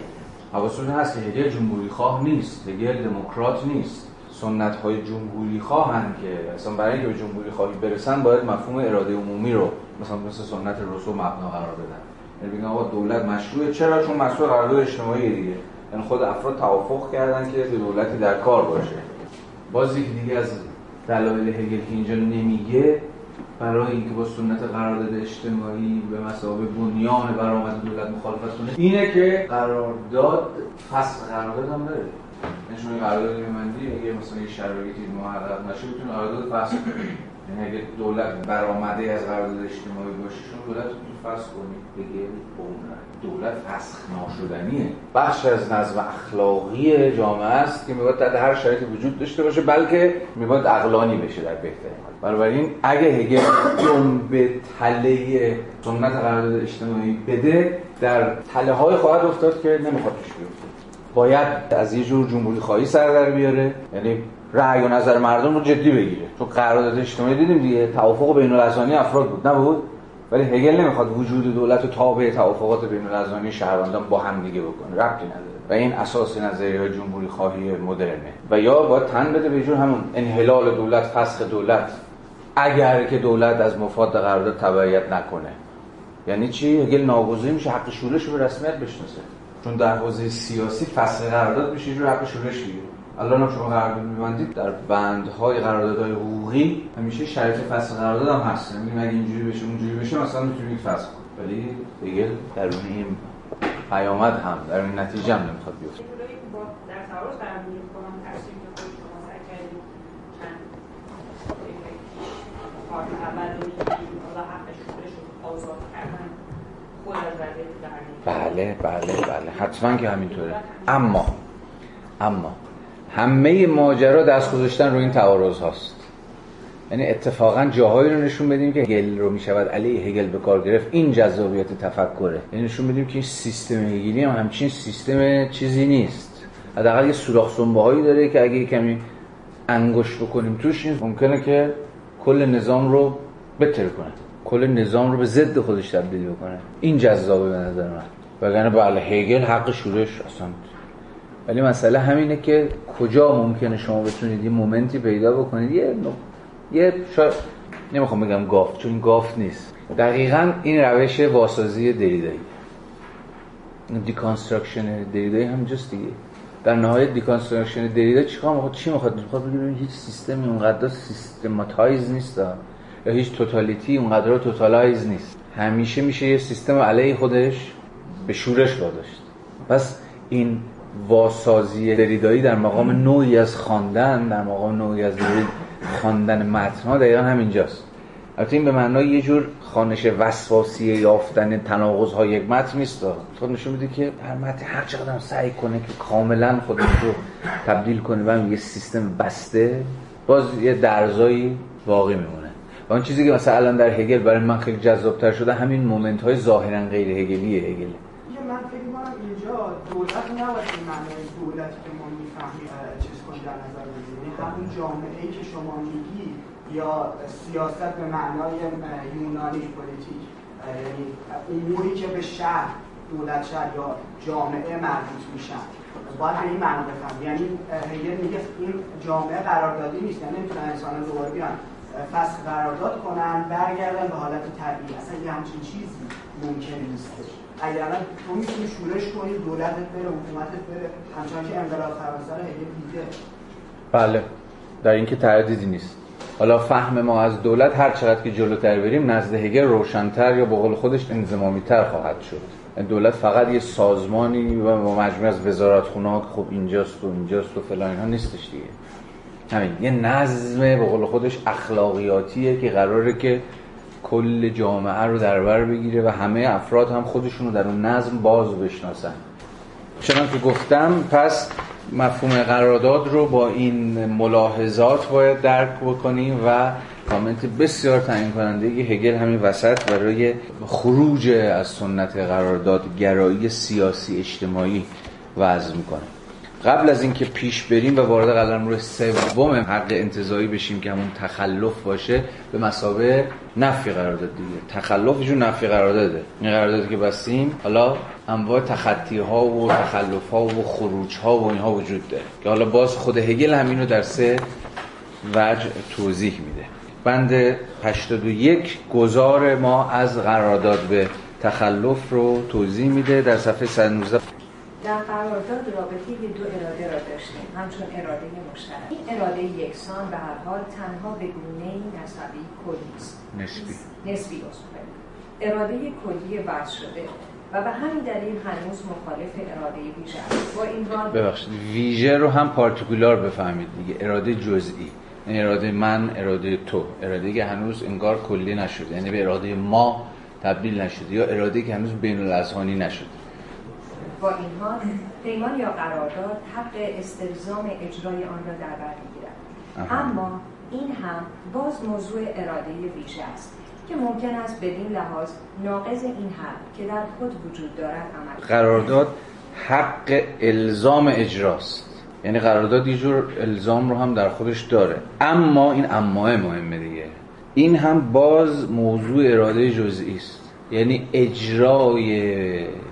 حواستون هست هگل جمهوری خواه نیست، هگل دموکرات نیست. سنت‌های جمهوری خواهند که اصلا برای اینکه به جمهوری خواهی برسن باید مفهوم اراده عمومی رو مثلا مثل سنت روسو مبنا قرار بدن. یعنی بگن آقا دولت مشروعه. چرا؟ چون مسئول قرارداد اجتماعی دیگه. یعنی خود افراد توافق کردن که دولتی در کار باشه. باز یک دیگه از دلایل هگل که اینجا نمیگه، برای اینکه با سنت قرارداد اجتماعی به مسابقه بنیان برآمد دولت مخالفت کنه، اینه که قرارداد فسخ قرارداد هم داره. نشون قرارداد میمندی اگه مثلا یه شرایطی محقق نشه میتونه قرارداد فسخ کنه. یعنی اگه دولت برآمده از قرارداد اجتماعی باشه شون دولت رو فسخ کنه. دیگه اون دولت فسخ ناشدنیه، بخش از نظم اخلاقی جامعه است که میباید در هر شرایطی وجود داشته باشه، بلکه میباید عقلانی بشه در بهترین حال. بنابراین اگه هگل جنبه تله سنت قرارداد اجتماعی بده، در تله های خواهد افتاد که نمیخواد پیش بیفته. باید از یه جور جمهوری خواهی سر در بیاره، یعنی رأی و نظر مردم رو جدی بگیره. چون قرارداد اجتماعی دیدیم دیگه توافق بین الاساسی افراد بود، نبود؟ ولی هگل نمیخواد وجود دولت و تابع توافقات بین الازمانی شهروندان با هم دیگه بکنه، ربطی نداره. و این اساس نظریه جمهوری خواهی مدرنه. و یا باید تن بده به جور همون انحلال دولت، فسخ دولت، اگر که دولت از مفاد قرارداد تبعیت نکنه. یعنی چی؟ هگل ناگزیر میشه حق شورش رو به رسمیت بشناسه. چون در حوزه سیاسی فسخ قرارداد میشه جور حق شورش دیگه. الان هم شما قرارداد می‌بندید، در بندهای قراردادهای حقوقی همیشه شرط فسخ قرارداد هم هست. یعنی اگه اینجوری بشه اونجوری بشه مثلا میتونید فسخ کنید، ولی دیگه در اون این پیامد هم در این نتیجه هم نمیخواد بیفته. در تعارض قرارداد می‌کنم تفسیر که شما سعی کردید چند پارت اول رو می‌گید، حالا حقش رو آزاد کردن خود از وضعیت. بله بله بله حتما که همینطوره. اما اما همه ماجرا دست گذاشتن رو این تعارض هاست. یعنی اتفاقا جاهایی رو نشون بدیم که هگل رو میشود علیه هگل به کار گرفت، این جذابیت تفکره. یعنی نشون بدیم که این سیستم هگلی هم همچین سیستم چیزی نیست، حداقل یه سوراخ سنبه‌هایی داره که اگه کمی انگوش بکنیم توش ممکنه که کل نظام رو بتر کنه، کل نظام رو به ضد خودش تبدیل بکنه. این جذابه به نظر من. وگرنه بله هگل حق شورش اصلا، ولی مسئله همینه که کجا ممکنه شما بتونید یه مومنتی پیدا بکنید، یه یه شاید نمیخوام بگم گافت، چون گافت نیست. دقیقاً این روش واسازی دریدایی، دیکانستراکشن دریدایی هم جست دیگه. در نهایت دیکانستراکشن دریدا چیکار میخواد چی میخواد میخواد بگه هیچ سیستمی اونقدر سیستماتایز نیست یا هیچ توتالیتی اونقدر توتالایز نیست. همیشه میشه یه سیستم علیه خودش به شورش واداشت. پس این واسازی دریدایی در مقام نوعی از خواندن، در مقام نوعی از خواندن متن‌ها دقیقاً همینجاست. البته این به معنای یه جور خوانش وسواسی یافتن تناقض‌های یک متن نیست. خود نشون میده که هر متن هر چقدر سعی کنه که کاملاً خودش رو تبدیل کنه و یه سیستم بسته، باز یه درزایی واقعی میمونه. و اون چیزی که مثلا الان در هگل برای من خیلی جذاب‌تر شده همین مومنت‌های ظاهراً غیر هگلیه هگل. من فکر می‌کنم اینجا دولت نباید به معنای دولت که ما می‌فهمیم چیز کنید در نظر بگیرید. یعنی همون جامعه‌ای که شما میگی یا سیاست به معنای یونانی پلیتیک، یعنی اموری که به شهر دولت شهر یا جامعه مربوط میشن باید به این معنی بفهمید. یعنی هگل میگه این جامعه قراردادی نیست، یعنی نمی‌تونن انسان‌ها دوباره بیان فسخ قرارداد کنن برگردن به حالت طبیعی. اصلا یه همچین چیزی ممکن نیستش. اگر تو میتونی شورش کنی دولتت بره، حکومتت بره، همچنان که انقلاب فرانسه رو دیده. بله در این که تردیدی نیست. حالا فهم ما از دولت هر چقدر که جلوتر بریم نزد هگل روشن‌تر یا به قول خودش انضمامی‌تر خواهد شد. دولت فقط یه سازمانی و مجموعه از وزارتخونه‌ها که خب اینجاست و اینجاست و فلان اینا نیستش دیگه. همین یه نظم به قول خودش اخلاقیاتیه که قراره که کل جامعه رو در بر بگیره و همه افراد هم خودشون رو در اون نظم باز بشناسن. چنانکه گفتم پس مفهوم قرارداد رو با این ملاحظات باید درک بکنیم و کامنت بسیار تعیین کننده هگل همین وسط برای خروج از سنت قرارداد گرایی سیاسی اجتماعی وضع میکنه. قبل از اینکه پیش بریم و وارد قلمرو سوم حق انتزاعی بشیم که همون تخلف باشه، به مثابه نفی قرارداد دیگه، تخلفشون نفی قرارداده. این قراردادی که بستیم حالا انواع تخطی ها و تخلف ها و خروج ها و اینها وجود داره که حالا باز خود هگل همین رو در سه وجه توضیح میده. بند هشتاد و یک گذار ما از قرارداد به تخلف رو توضیح میده در صفحه صد و نوزده. در قرارداد رابطه دو اراده را داشتیم، همچون اراده مشترک. این اراده یکسان به هر حال تنها به گونه‌ای نسبی کلی است، نسبی نسبی است. اراده کلی وضع شده و به همین دلیل هنوز مخالف اراده ویژه است. با این راه ببخشید ویژه رو هم پارتیکولار بفهمید دیگه، اراده جزئی، اراده من، اراده تو، اراده که هنوز انگار کلی نشده، یعنی به اراده ما تبدیل نشده، یا اراده که هنوز بین الاذهانی نشده. با این ها پیمان یا قرارداد حق استلزام اجرای آن را در بر می‌گیرد، اما این هم باز موضوع اراده ویژه است که ممکن است بدین لحاظ ناقض این حق که در خود وجود دارد عمل. قرارداد حق الزام اجراست، یعنی قرارداد یه جور الزام رو هم در خودش داره، اما این اماه مهمه دیگه، این هم باز موضوع اراده جزئی است، یعنی اجرای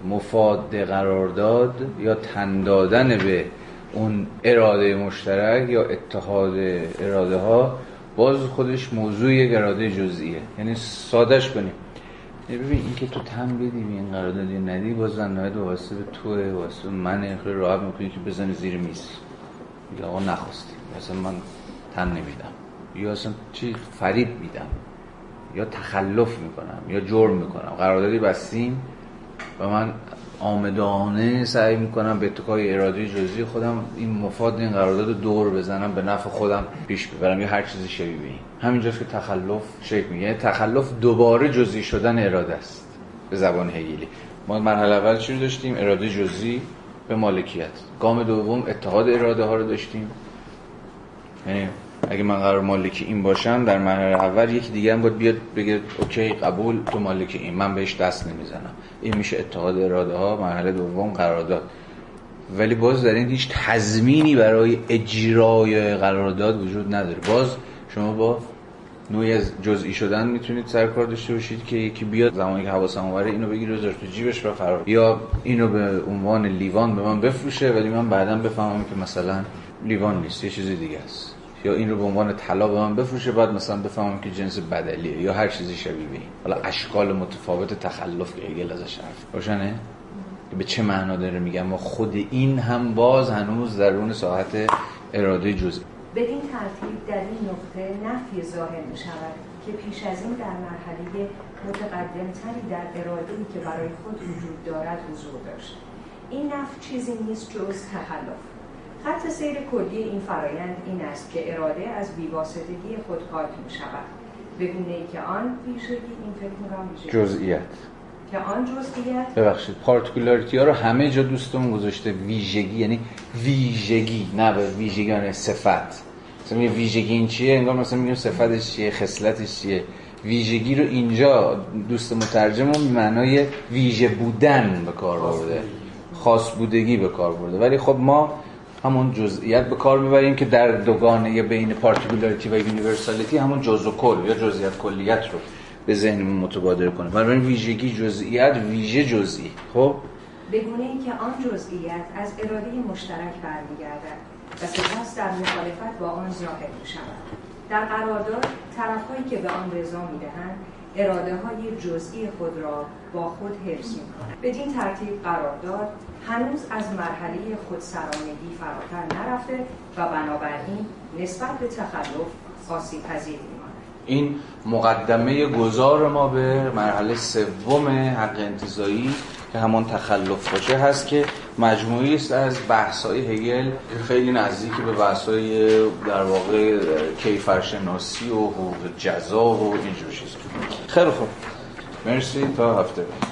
مفاد قرارداد یا تن دادن به اون اراده مشترک یا اتحاد اراده ها باز خودش موضوع یک اراده جزئیه. یعنی سادهش کنیم ببین اینکه تو تن بدیم این قرارداد یا ندی باز در نهایت واسه به توه، واسه من خیلی راحت میکنی که بزنی زیر میز یا آقا نخواستیم مثلا من تن نمیدم یا اصلا چی فریب میدم یا تخلف میکنم یا جرم میکنم. قراردادی بستیم و من آمدانه سعی میکنم به اتکای اراده جزئی خودم این مفاد این قرارداد دور بزنم، به نفع خودم پیش ببرم یا هر چیزی شبیه به این. همینجاست که تخلف شکل میگیره. تخلف دوباره جزئی شدن اراده است به زبان هگلی. ما مرحله اول چی رو داشتیم؟ اراده جزئی به مالکیت. گام دوم اتحاد اراده ها رو داشتیم، یعنی اگه من قرار مالک این باشم در مرحله اول یکی دیگه هم باید بیاد بگه اوکی قبول تو مالک این، من بهش دست نمیزنم. این میشه اتحاد اراده ها، مرحله دوم قرارداد. ولی باز در این هیچ تضمینی برای اجرای قرارداد وجود نداره. باز شما با نوعی از جزئی شدن میتونید سرکار داشته باشید که یکی بیاد زمانی که حواسم آوره اینو بگیره بذاره تو جیبش و فرار، یا اینو به عنوان لیوان به من بفروشه ولی من بعداً بفهمم که مثلا لیوان نیست، یه چیز دیگه است، یا این رو به عنوان طلا به من بفروشه بعد مثلا بفهمم که جنس بدلیه یا هر چیزی شبیه به این. حالا اشکال متفاوت تخلف که هگل ازش حرف روشنه به چه معنا داره میگم و خود این هم باز هنوز در اون ساحت اراده جزئی. بدین ترتیب در این نقطه نفی ظاهر میشود که پیش از این در مرحله متقدمتری در اراده‌ای که برای خود وجود دارد حضور داشت. این نفی چیزی نیست جز تخلف. خط سیر کلی این فرایند این است که اراده از بی‌واسطگی خود پاک می‌شود به گونه‌ای که آن ویژگی این فکر می‌کنم جزئیات که آن جزئیات ببخشید پارتیکولاریتی‌ها رو همه جا دوستمون گذاشته ویژگی، یعنی ویژگی نه به ویژگی نه صفت، مثلا ویژگی این چیه انگار مثلا میگیم صفتش چیه، خصلتش چیه. ویژگی رو اینجا دوست مترجم به معنای ویژه بودن به کار برده، خاص بودگی به کار برده، ولی خب ما همون جزئیات به کار میبریم که در دوگانه بین پارتیکولاریتی و یونیورسالیتی همون جز و کل یا جزئیات کلیت رو به ذهنمون متبادر کنه. بنابراین ویژگی جزئیات، ویژه جزئی. خب به گونه ای که آن جزئیات از اراده مشترک برمیگردد و سپس در مخالفت با آن ظاهر میشود. در قرارداد طرفهایی که به آن رضا میدهند اراده های جزئی خود را با خود حفظ می‌کنند. بدین ترتیب قرارداد هنوز از مرحله خودسرانگی فراتر نرفته و بنابراین نسبت به تخلف آسیب‌پذیر می‌ماند. این مقدمه گذار ما به مرحله سوم حق انتزاعی که همان تخلف باشه هست که مجموعی است از بحث‌های هگل که خیلی نزدیک به بحث‌های در واقع کیفرشناسی و حقوق جزا و اینجور چیزا. خیلی خوب، مرسی، تا هفته بعد.